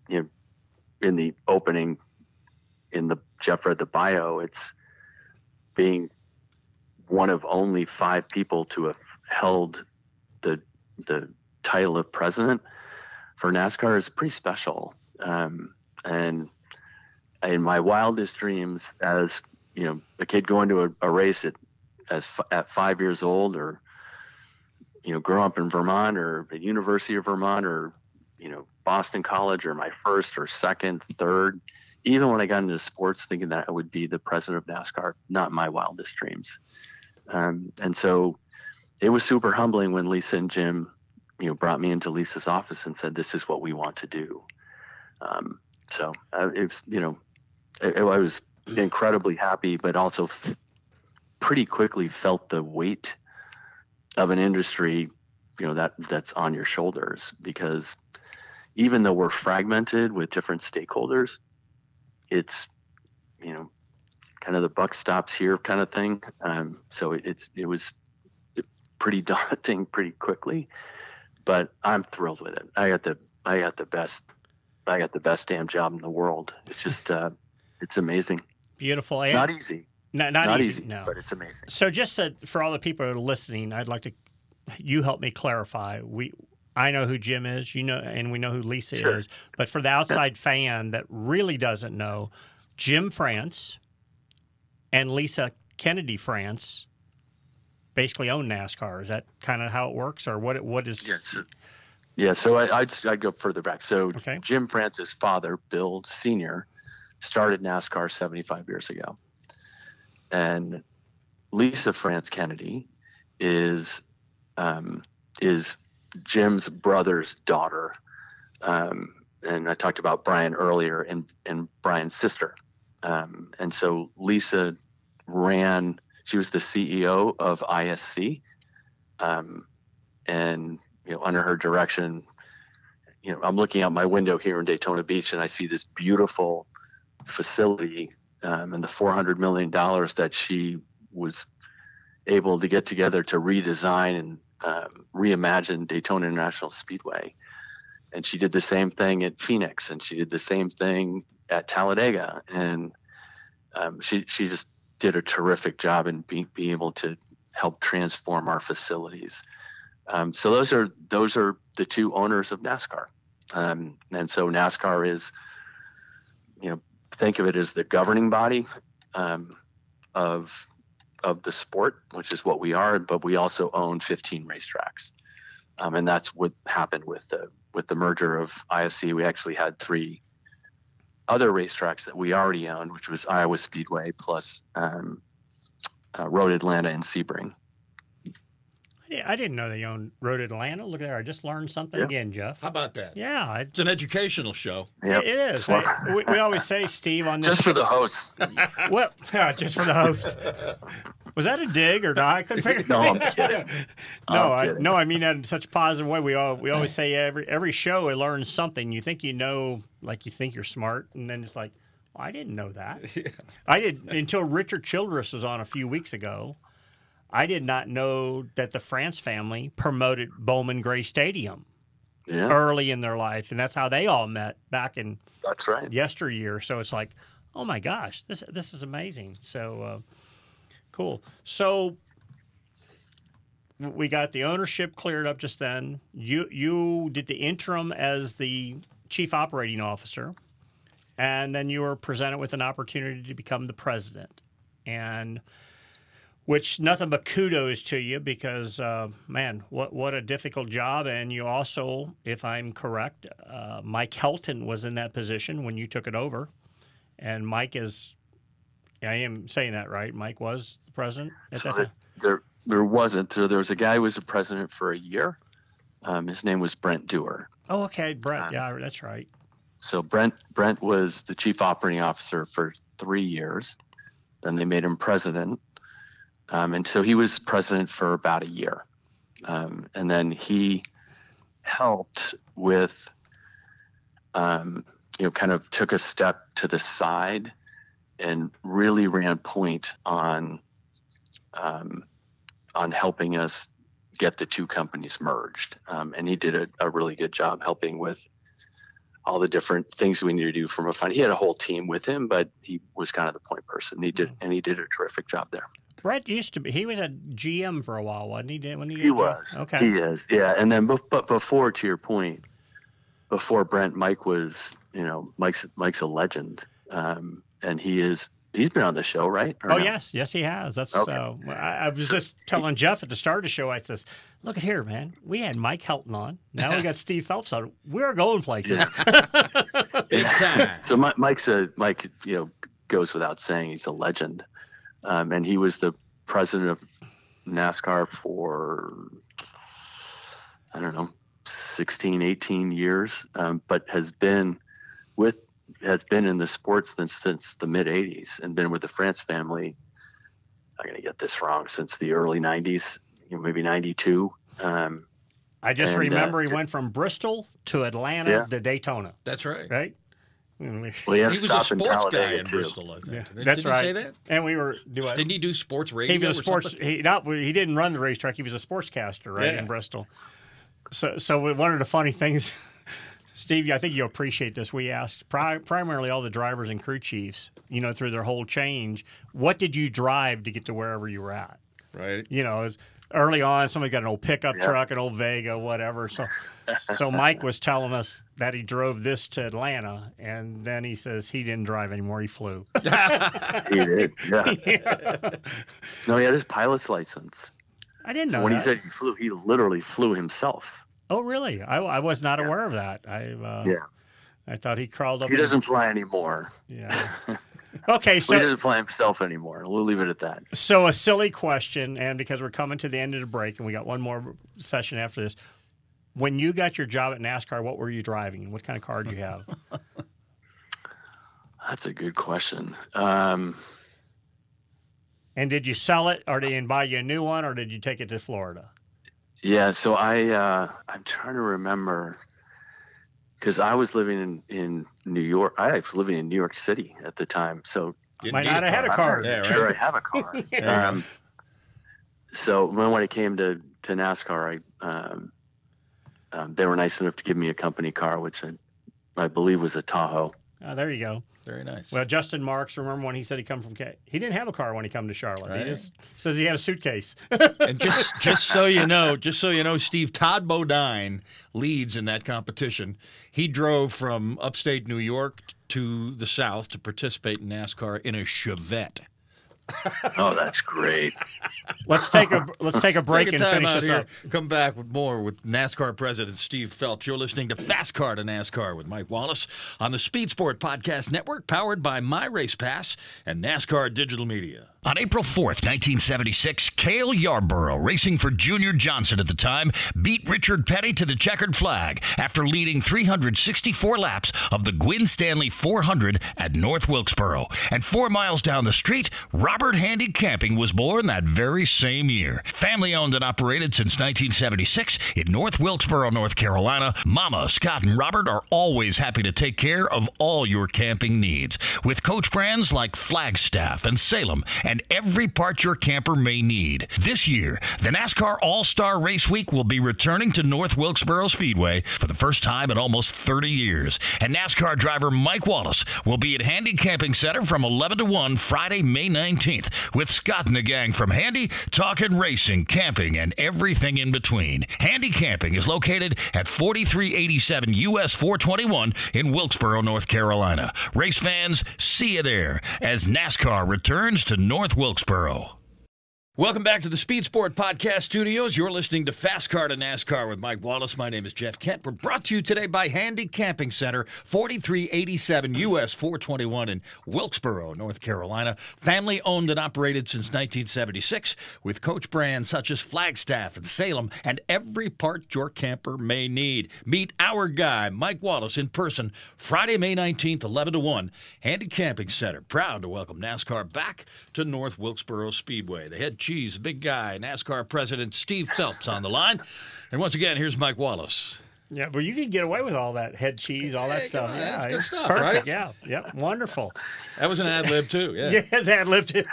You know, in the opening, Jeff read the bio, it's being one of only five people to have held the title of president for NASCAR is pretty special. And in my wildest dreams, as you know, a kid going to a race at 5 years old, or you know, growing up in Vermont, or the University of Vermont, or you know, Boston College, or my first or second, third, even when I got into sports, thinking that I would be the president of NASCAR, not my wildest dreams. And so it was super humbling when Lisa and Jim, you know, brought me into Lisa's office and said, this is what we want to do. So it's, you know, I was incredibly happy, but also pretty quickly felt the weight of an industry, you know, that's on your shoulders, because even though we're fragmented with different stakeholders, it's, you know, kind of the buck stops here kind of thing. So it was pretty daunting pretty quickly, but I'm thrilled with it. I got the best damn job in the world. It's just, it's amazing. Beautiful. And not easy. Not easy, no. But it's amazing. So just for all the people that are listening, I'd like you help me clarify. I know who Jim is, you know, and we know who Lisa sure. is. But for the outside fan that really doesn't know, Jim France and Lisa Kennedy France basically own NASCAR. Is that kind of how it works, or what is? Yes. Yeah, so I'd go further back. So okay. Jim France's father, Bill Sr., started NASCAR 75 years ago. And Lisa France Kennedy is Jim's brother's daughter. And I talked about Brian earlier and Brian's sister. And so Lisa she was the CEO of ISC. And you know, under her direction, you know, I'm looking out my window here in Daytona Beach, and I see this beautiful facility, and the $400 million that she was able to get together to redesign and reimagine Daytona International Speedway. And she did the same thing at Phoenix, and she did the same thing at Talladega. And she just did a terrific job in being able to help transform our facilities. So those are the two owners of NASCAR. And so NASCAR is, you know, think of it as the governing body of the sport, which is what we are, but we also own 15 racetracks. And that's what happened with the merger of ISC. We actually had three other racetracks that we already owned, which was Iowa Speedway plus Road Atlanta and Sebring. I didn't know they owned Road Atlanta. Look at there. I just learned something again, Jeff. How about that? Yeah. It's an educational show. Yep. It is. We always say, Steve, on this just show, for the hosts. Well, just for the hosts. Was that a dig or not? I couldn't figure it out. No, I'm kidding. I mean that in such a positive way. We always say every show I learn something. You think you know, like you think you're smart, and then it's like, well, I didn't know that. Yeah. I didn't until Richard Childress was on a few weeks ago. I did not know that the France family promoted Bowman Gray Stadium early in their life, and that's how they all met back in that's right. yesteryear. So it's like, oh my gosh, this is amazing. So cool. So we got the ownership cleared up just then. You did the interim as the chief operating officer, and then you were presented with an opportunity to become the president. And which nothing but kudos to you, because man, what a difficult job! And you also, if I'm correct, Mike Helton was in that position when you took it over, and Mike is—I am saying that right? Mike was the president at that time. There wasn't. So there was a guy who was a president for a year. His name was Brent Dewar. Oh, okay, Brent. Yeah, that's right. So Brent was the chief operating officer for 3 years. Then they made him president. And so he was president for about a year. And then he helped with kind of took a step to the side and really ran point on helping us get the two companies merged. And he did a really good job helping with all the different things we needed to do from a fund. He had a whole team with him, but he was kind of the point person. He did a terrific job there. Brett used to be, he was a GM for a while, wasn't he? He was. Okay. He is. Yeah. And then, but before, to your point, before Brent, Mike was, Mike's a legend. And he's been on the show, right? Yes, he has. That's okay. I was just telling Jeff at the start of the show, I says, look at here, man, we had Mike Helton on. Now we got Steve Phelps on. We're going places. Yeah. Big time. So Mike, goes without saying, he's a legend. And he was the president of NASCAR for, 16, 18 years, but has been in the sports since the mid 80s and been with the France family. I'm going to get this wrong, since the early 90s, maybe 92. I remember he went from Bristol to Atlanta to Daytona. That's right. Right. Well, he was a sports guy in Bristol, I think. Yeah, that's right. Did he say that? And we were doing. Didn't he do sports radio? He was a sports. He didn't run the racetrack. He was a sportscaster, right, in Bristol. So one of the funny things, Steve, I think you'll appreciate this. We asked primarily all the drivers and crew chiefs, through their whole change, what did you drive to get to wherever you were at? Right. Early on, somebody got an old pickup truck, an old Vega, whatever. So Mike was telling us that he drove this to Atlanta, and then he says he didn't drive anymore. He flew. He did, yeah. No, he had his pilot's license. I didn't know that. When he said he flew, he literally flew himself. Oh, really? I was not aware of that. I thought he crawled up. He doesn't fly anymore. Yeah. Okay, so he doesn't fly himself anymore. We'll leave it at that. So a silly question, and because we're coming to the end of the break, and we got one more session after this. When you got your job at NASCAR, what were you driving? What kind of car did you have? That's a good question. And did you sell it, or did they buy you a new one, or did you take it to Florida? Yeah, so I'm trying to remember, because I was living in New York. I was living in New York City at the time, so I might not have had a car. Sure, I have a car. Yeah. So when it came to NASCAR, they were nice enough to give me a company car, which I believe was a Tahoe. Oh, there you go. Very nice. Well, Justin Marks, remember when he said he come from he didn't have a car when he come to Charlotte. Right. He just says he had a suitcase. And just so you know, Steve, Todd Bodine leads in that competition. He drove from upstate New York to the south to participate in NASCAR in a Chevette. Oh, that's great. Let's take a break and finish this up. Come back with more with NASCAR President Steve Phelps. You're listening to Fast Car to NASCAR with Mike Wallace on the Speed Sport Podcast Network, powered by MyRacePass and NASCAR Digital Media. On April 4th, 1976, Cale Yarborough, racing for Junior Johnson at the time, beat Richard Petty to the checkered flag after leading 364 laps of the Gwynn Stanley 400 at North Wilkesboro. And 4 miles down the street, Robert Handy Camping was born that very same year. Family-owned and operated since 1976 in North Wilkesboro, North Carolina, Mama, Scott, and Robert are always happy to take care of all your camping needs with coach brands like Flagstaff and Salem and every part your camper may need. This year, the NASCAR All-Star Race Week will be returning to North Wilkesboro Speedway for the first time in almost 30 years. And NASCAR driver Mike Wallace will be at Handy Camping Center from 11 to 1 Friday, May 19th with Scott and the gang from Handy talking racing, camping, and everything in between. Handy Camping is located at 4387 U.S. 421 in Wilkesboro, North Carolina. Race fans, see you there as NASCAR returns to North Wilkesboro. Welcome back to the Speed Sport Podcast Studios. You're listening to Fast Car to NASCAR with Mike Wallace. My name is Jeff Kent. We're brought to you today by Handy Camping Center, 4387 U.S. 421 in Wilkesboro, North Carolina. Family owned and operated since 1976 with coach brands such as Flagstaff and Salem and every part your camper may need. Meet our guy, Mike Wallace, in person Friday, May 19th, 11 to 1. Handy Camping Center, proud to welcome NASCAR back to North Wilkesboro Speedway. The head cheese, big guy, NASCAR President Steve Phelps on the line. And once again, here's Mike Wallace. Yeah, but you could get away with all that head cheese, all that stuff. On, yeah, that's good stuff, perfect, right? Yeah, yep, wonderful. That was an ad lib too. Yeah, yeah, it's ad lib too.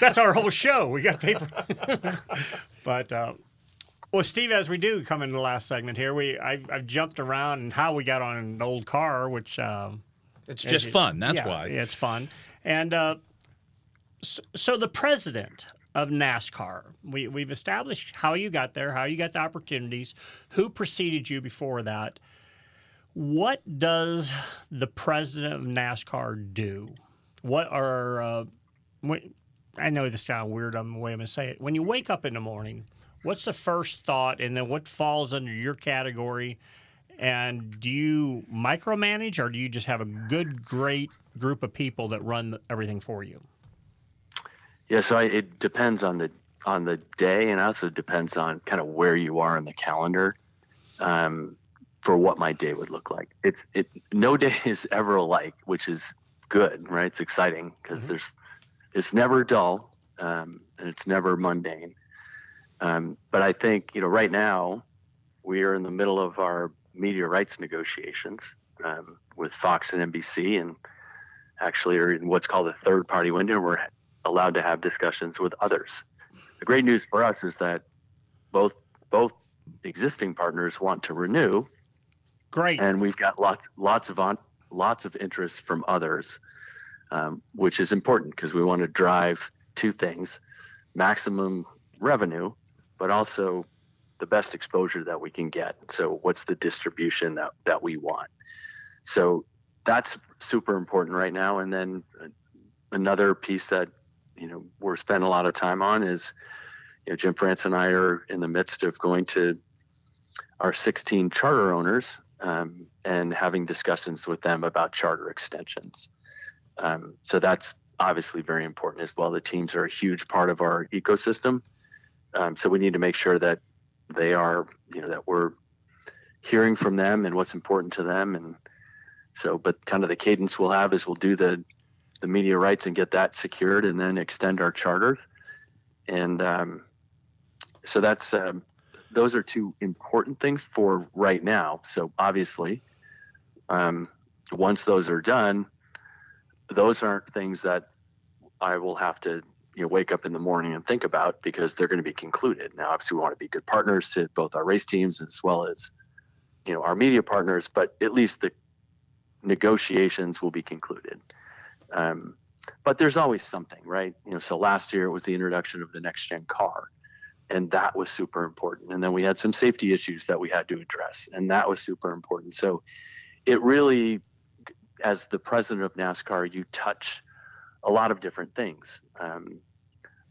That's our whole show. We got paper. But well, Steve, as we do come into the last segment here, I've jumped around and how we got on an old car, which it's just fun. That's why it's fun. And so the president of NASCAR. We've established how you got there, how you got the opportunities, who preceded you before that. What does the president of NASCAR do? What are, I know this sounds weird, I'm the way I'm going to say it. When you wake up in the morning, what's the first thought, and then what falls under your category? And do you micromanage, or do you just have a good, great group of people that run everything for you? Yeah, so it depends on the day, and also depends on kind of where you are in the calendar for what my day would look like. No day is ever alike, which is good, right? It's exciting because it's never dull and it's never mundane. But I think, right now we are in the middle of our media rights negotiations with Fox and NBC, and actually are in what's called a third-party window. We're allowed to have discussions with others. The great news for us is that both existing partners want to renew. Great. And we've got lots of interest from others, which is important because we want to drive two things: maximum revenue, but also the best exposure that we can get. So what's the distribution that we want? So that's super important right now. And then another piece that we're spending a lot of time on is, Jim France and I are in the midst of going to our 16 charter owners and having discussions with them about charter extensions. So that's obviously very important as well. The teams are a huge part of our ecosystem. So we need to make sure that they are, that we're hearing from them and what's important to them. And so, but kind of the cadence we'll have is we'll do the media rights and get that secured, and then extend our charter. And so that's those are two important things for right now. So obviously, once those are done, those aren't things that I will have to wake up in the morning and think about, because they're going to be concluded. Now, obviously, we want to be good partners to both our race teams as well as our media partners, but at least the negotiations will be concluded. But there's always something, right? So last year it was the introduction of the next gen car, and that was super important. And then we had some safety issues that we had to address, and that was super important. So it really, as the president of NASCAR, you touch a lot of different things.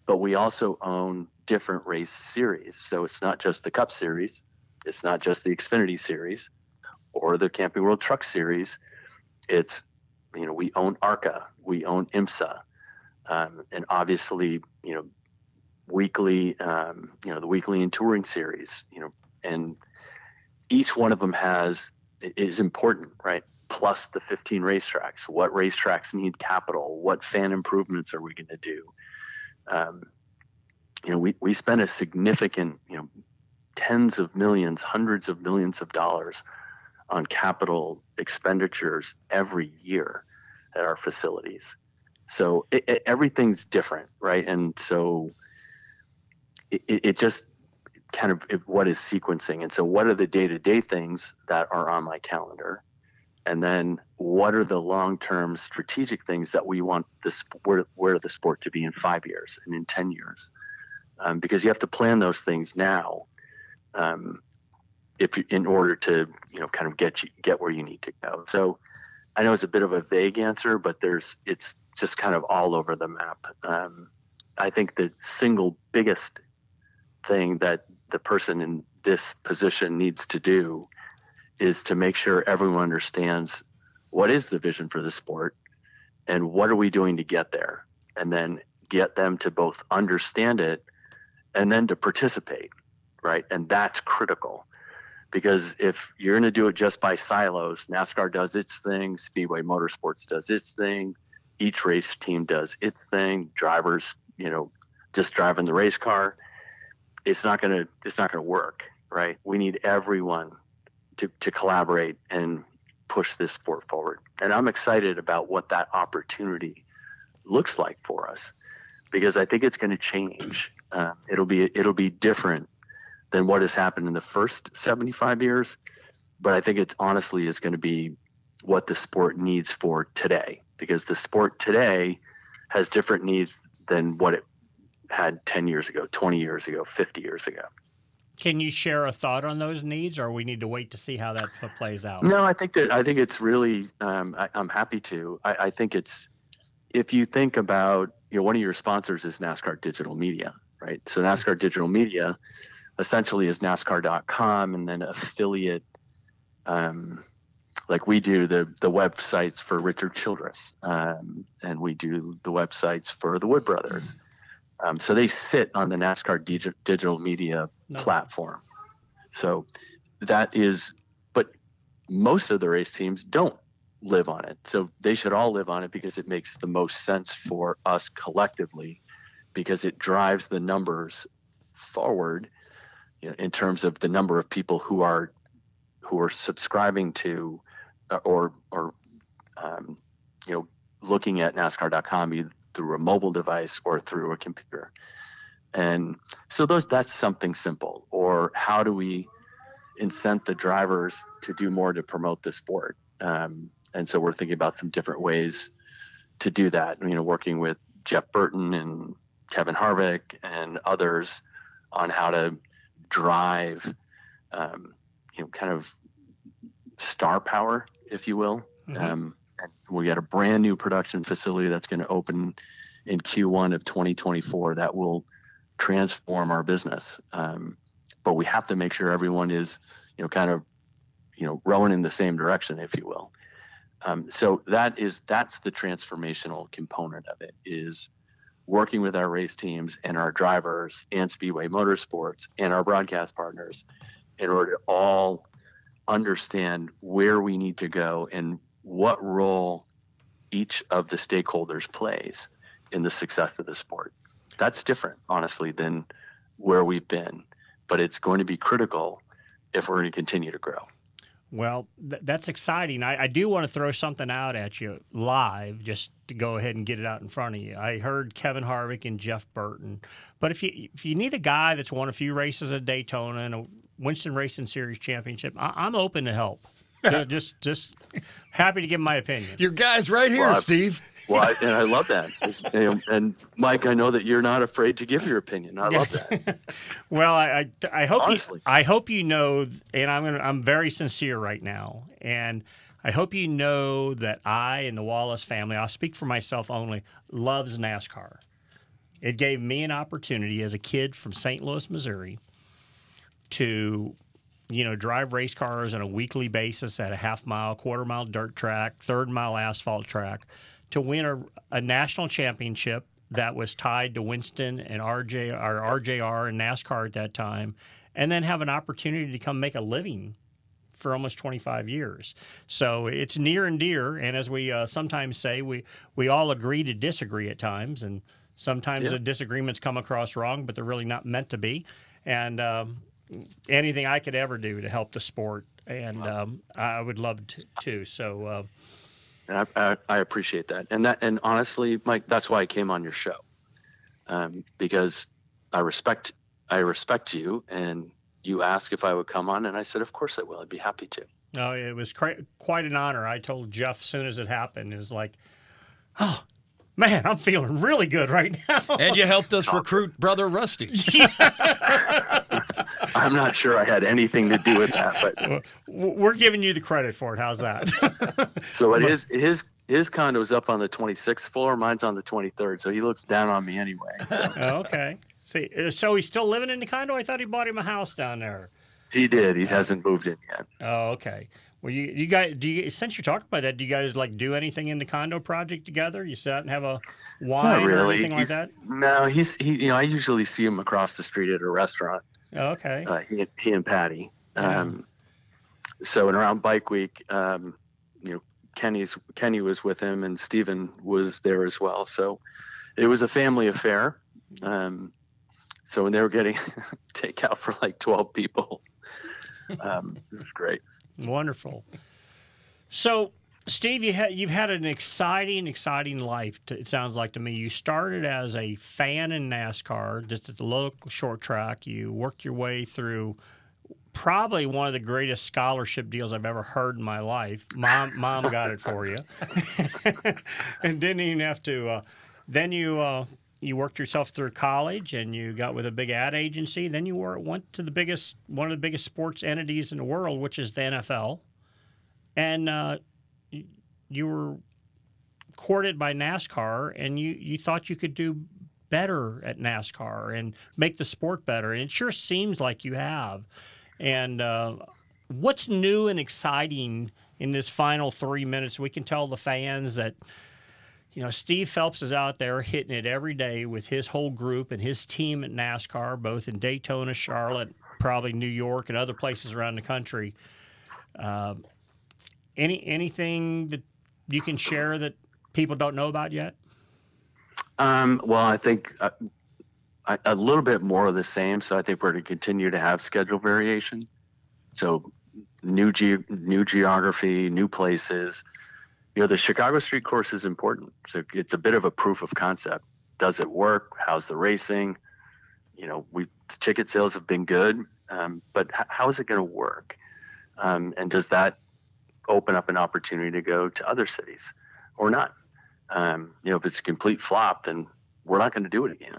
But we also own different race series. So it's not just the Cup Series. It's not just the Xfinity Series or the Camping World Truck Series. It's, we own ARCA, we own IMSA, and obviously, weekly, the weekly and touring series, and each one of them is important, right? Plus the 15 racetracks. What racetracks need capital? What fan improvements are we going to do? We spend a significant, tens of millions, hundreds of millions of dollars on capital expenditures every year at our facilities. So everything's different, right? And so it just kind of what is sequencing. And so what are the day-to-day things that are on my calendar? And then what are the long-term strategic things that we want where the sport to be in 5 years and in 10 years? Because you have to plan those things now. If in order to, kind of get where you need to go. So I know it's a bit of a vague answer, but it's just kind of all over the map. I think the single biggest thing that the person in this position needs to do is to make sure everyone understands what is the vision for the sport and what are we doing to get there, and then get them to both understand it and then to participate, right? And that's critical. Because if you're going to do it just by silos, NASCAR does its thing, Speedway Motorsports does its thing, each race team does its thing, drivers, just driving the race car, it's not going to work, right? We need everyone to collaborate and push this sport forward. And I'm excited about what that opportunity looks like for us, because I think it's going to change. It'll be different than what has happened in the first 75 years, but I think it's honestly is going to be what the sport needs for today, because the sport today has different needs than what it had 10 years ago, 20 years ago, 50 years ago. Can you share a thought on those needs, or we need to wait to see how that plays out? No, I think it's really, I'm happy to. I think it's, if you think about, you know, one of your sponsors is NASCAR Digital Media, right? So NASCAR Digital Media essentially is NASCAR.com and then affiliate, like we do the websites for Richard Childress, and we do the websites for the Wood Brothers. So they sit on the NASCAR digital media platform. So that is, but most of the race teams don't live on it. So they should all live on it because it makes the most sense for us collectively, because it drives the numbers forward, you know, in terms of the number of people who are subscribing to or you know, looking at NASCAR.com either through a mobile device or through a computer. And so that's something simple. Or how do we incent the drivers to do more to promote the sport? And so we're thinking about some different ways to do that, you know, working with Jeff Burton and Kevin Harvick and others on how to drive, you know, kind of star power, if you will. Mm-hmm. We got a brand new production facility that's going to open in Q1 of 2024 that will transform our business. But we have to make sure everyone is, you know, kind of, you know, rowing in the same direction, if you will. So that's the transformational component of it, is working with our race teams and our drivers and Speedway Motorsports and our broadcast partners in order to all understand where we need to go and what role each of the stakeholders plays in the success of the sport. That's different, honestly, than where we've been, but it's going to be critical if we're going to continue to grow. Well, that's exciting. I do want to throw something out at you live, just to go ahead and get it out in front of you. I heard Kevin Harvick and Jeff Burton, but if you need a guy that's won a few races at Daytona and a Winston Racing Series championship, I'm open to help. Just happy to give my opinion. Your guy's right here, Steve. And I love that. And Mike, I know that you're not afraid to give your opinion. I love that. Well, I hope honestly. I hope you know, and I'm very sincere right now, and I hope you know that I and the Wallace family, I'll speak for myself only, loves NASCAR. It gave me an opportunity as a kid from St. Louis, Missouri, to, you know, drive race cars on a weekly basis at a half-mile, quarter-mile dirt track, third-mile asphalt track, to win a national championship that was tied to Winston and RJR and NASCAR at that time, and then have an opportunity to come make a living for almost 25 years. So it's near and dear, and as we sometimes say, we all agree to disagree at times, and sometimes the disagreements come across wrong, but they're really not meant to be. And anything I could ever do to help the sport, and I would love to too. So I appreciate that, and honestly, Mike, that's why I came on your show, because I respect you, and you asked if I would come on, and I said, of course I will. I'd be happy to. No, it was quite an honor. I told Jeff as soon as it happened, it was like, oh, man, I'm feeling really good right now. And you helped us recruit Brother Rusty. I'm not sure I had anything to do with that, but we're giving you the credit for it. How's that? So it is. His condo's up on the 26th floor. Mine's on the 23rd. So he looks down on me anyway. So. Okay. See, so he's still living in the condo. I thought he bought him a house down there. He did. He hasn't moved in yet. Oh, okay. Well, you guys, since you're talking about that, do you guys like do anything in the condo project together? You sit out and have a wine or anything like that? No, you know, I usually see him across the street at a restaurant. Oh, okay. He and Patty. So in around Bike Week, you know, Kenny was with him and Steven was there as well. So it was a family affair. So when they were getting takeout for like 12 people. It was great. Wonderful. So, Steve, you've had an exciting life, it sounds like to me. You started as a fan in NASCAR, just at the local short track. You worked your way through probably one of the greatest scholarship deals I've ever heard in my life. Mom got it for you. And didn't even have to. Then you worked yourself through college, and you got with a big ad agency. Then you went to one of the biggest sports entities in the world, which is the NFL. And you were courted by NASCAR, and you thought you could do better at NASCAR and make the sport better. And it sure seems like you have. And what's new and exciting in this final 3 minutes? We can tell the fans that, you know, Steve Phelps is out there hitting it every day with his whole group and his team at NASCAR, both in Daytona, Charlotte, probably New York, and other places around the country. Anything that you can share that people don't know about yet? Well, I think a little bit more of the same. So I think we're going to continue to have schedule variation. So new geography, new places. You know, the Chicago street course is important. So it's a bit of a proof of concept. Does it work? How's the racing? You know, ticket sales have been good, but how is it going to work? And does that open up an opportunity to go to other cities or not? You know, if it's a complete flop, then we're not going to do it again.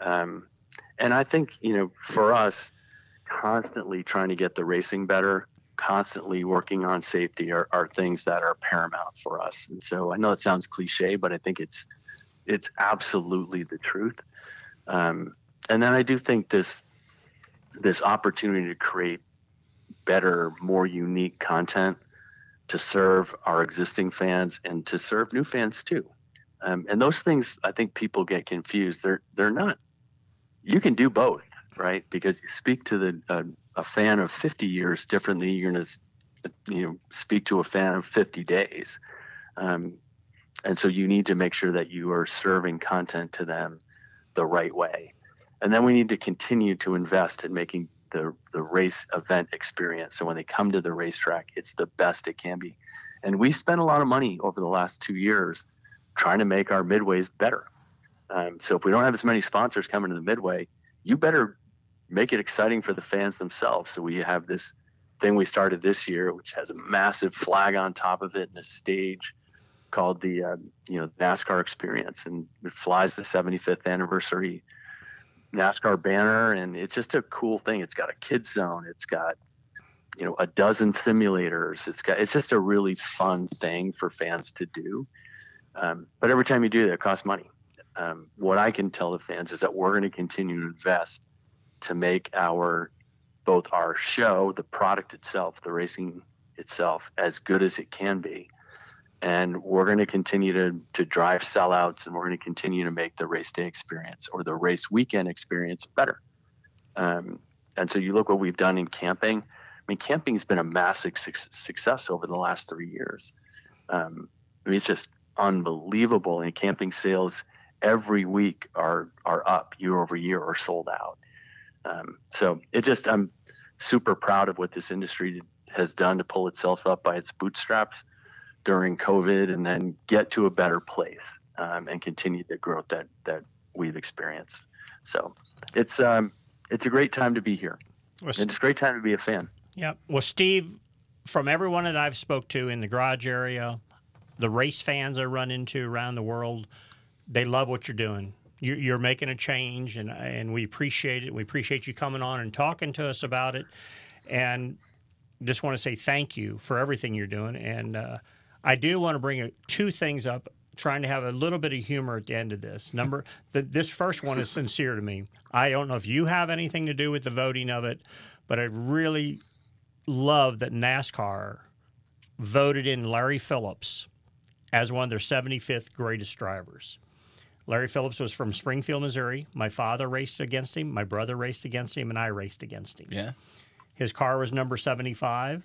And I think, you know, for us, constantly trying to get the racing better, constantly working on safety are things that are paramount for us. And so I know it sounds cliche, but I think it's absolutely the truth. And then I do think this opportunity to create better, more unique content to serve our existing fans and to serve new fans too. And those things, I think people get confused. They're not. You can do both, right? Because you speak to a fan of 50 years differently. You're going to, you know, speak to a fan of 50 days. And so you need to make sure that you are serving content to them the right way. And then we need to continue to invest in making the race event experience. So when they come to the racetrack, it's the best it can be. And we spent a lot of money over the last 2 years trying to make our midways better. So if we don't have as many sponsors coming to the midway, you better make it exciting for the fans themselves. So we have this thing we started this year, which has a massive flag on top of it and a stage called the NASCAR Experience. And it flies the 75th anniversary NASCAR banner, and it's just a cool thing. It's got a kids zone. It's got, you know, a dozen simulators. It's just a really fun thing for fans to do. But every time you do that, it costs money. What I can tell the fans is that we're going to continue to invest to make both our show, the product itself, the racing itself, as good as it can be. And we're going to continue to drive sellouts, and we're going to continue to make the race day experience or the race weekend experience better. And so you look what we've done in camping. I mean, camping's been a massive success over the last 3 years. I mean, it's just unbelievable. And camping sales every week are up year over year or sold out. So I'm super proud of what this industry has done to pull itself up by its bootstraps during COVID, and then get to a better place and continue the growth that we've experienced. So it's a great time to be here. It's a great time to be a fan. Yeah. Well, Steve, from everyone that I've spoke to in the garage area, the race fans I run into around the world, they love what you're doing. You're making a change, and we appreciate it. We appreciate you coming on and talking to us about it. And just want to say thank you for everything you're doing. And I do want to bring two things up, trying to have a little bit of humor at the end of this. This first one is sincere to me. I don't know if you have anything to do with the voting of it, but I really love that NASCAR voted in Larry Phillips as one of their 75th greatest drivers. Larry Phillips was from Springfield, Missouri. My father raced against him, my brother raced against him, and I raced against him. Yeah. His car was number 75.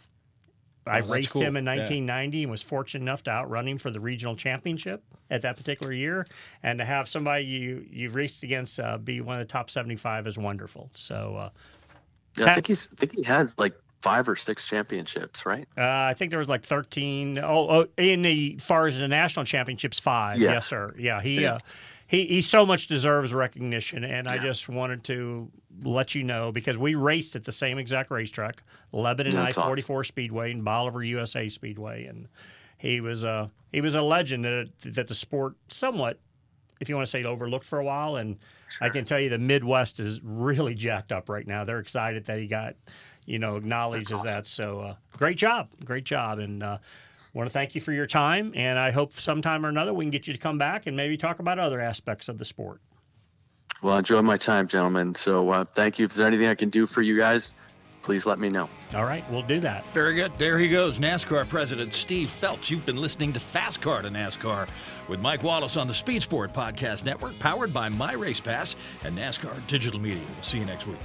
I raced him in 1990 and was fortunate enough to outrun him for the regional championship at that particular year. And to have somebody you've raced against be one of the top 75 is wonderful. So I think he has like 5 or 6 championships, right? I think there was like 13. Oh, in the far as the national championships, 5. Yeah. Yes, sir. Yeah, he so much deserves recognition, and I just wanted to let you know because we raced at the same exact racetrack, Lebanon I-44 awesome. Speedway and Bolivar USA Speedway, and he was a legend that the sport somewhat, if you want to say, overlooked for a while. And sure. I can tell you the Midwest is really jacked up right now. They're excited that he got, acknowledged as that. So great job. And want to thank you for your time. And I hope sometime or another we can get you to come back and maybe talk about other aspects of the sport. Well, I enjoyed my time, gentlemen. So thank you. If there's anything I can do for you guys, please let me know. All right, we'll do that. Very good. There he goes, NASCAR President Steve Phelps. You've been listening to Fast Car to NASCAR with Mike Wallace on the Speed Sport Podcast Network, powered by MyRacePass and NASCAR Digital Media. We'll see you next week.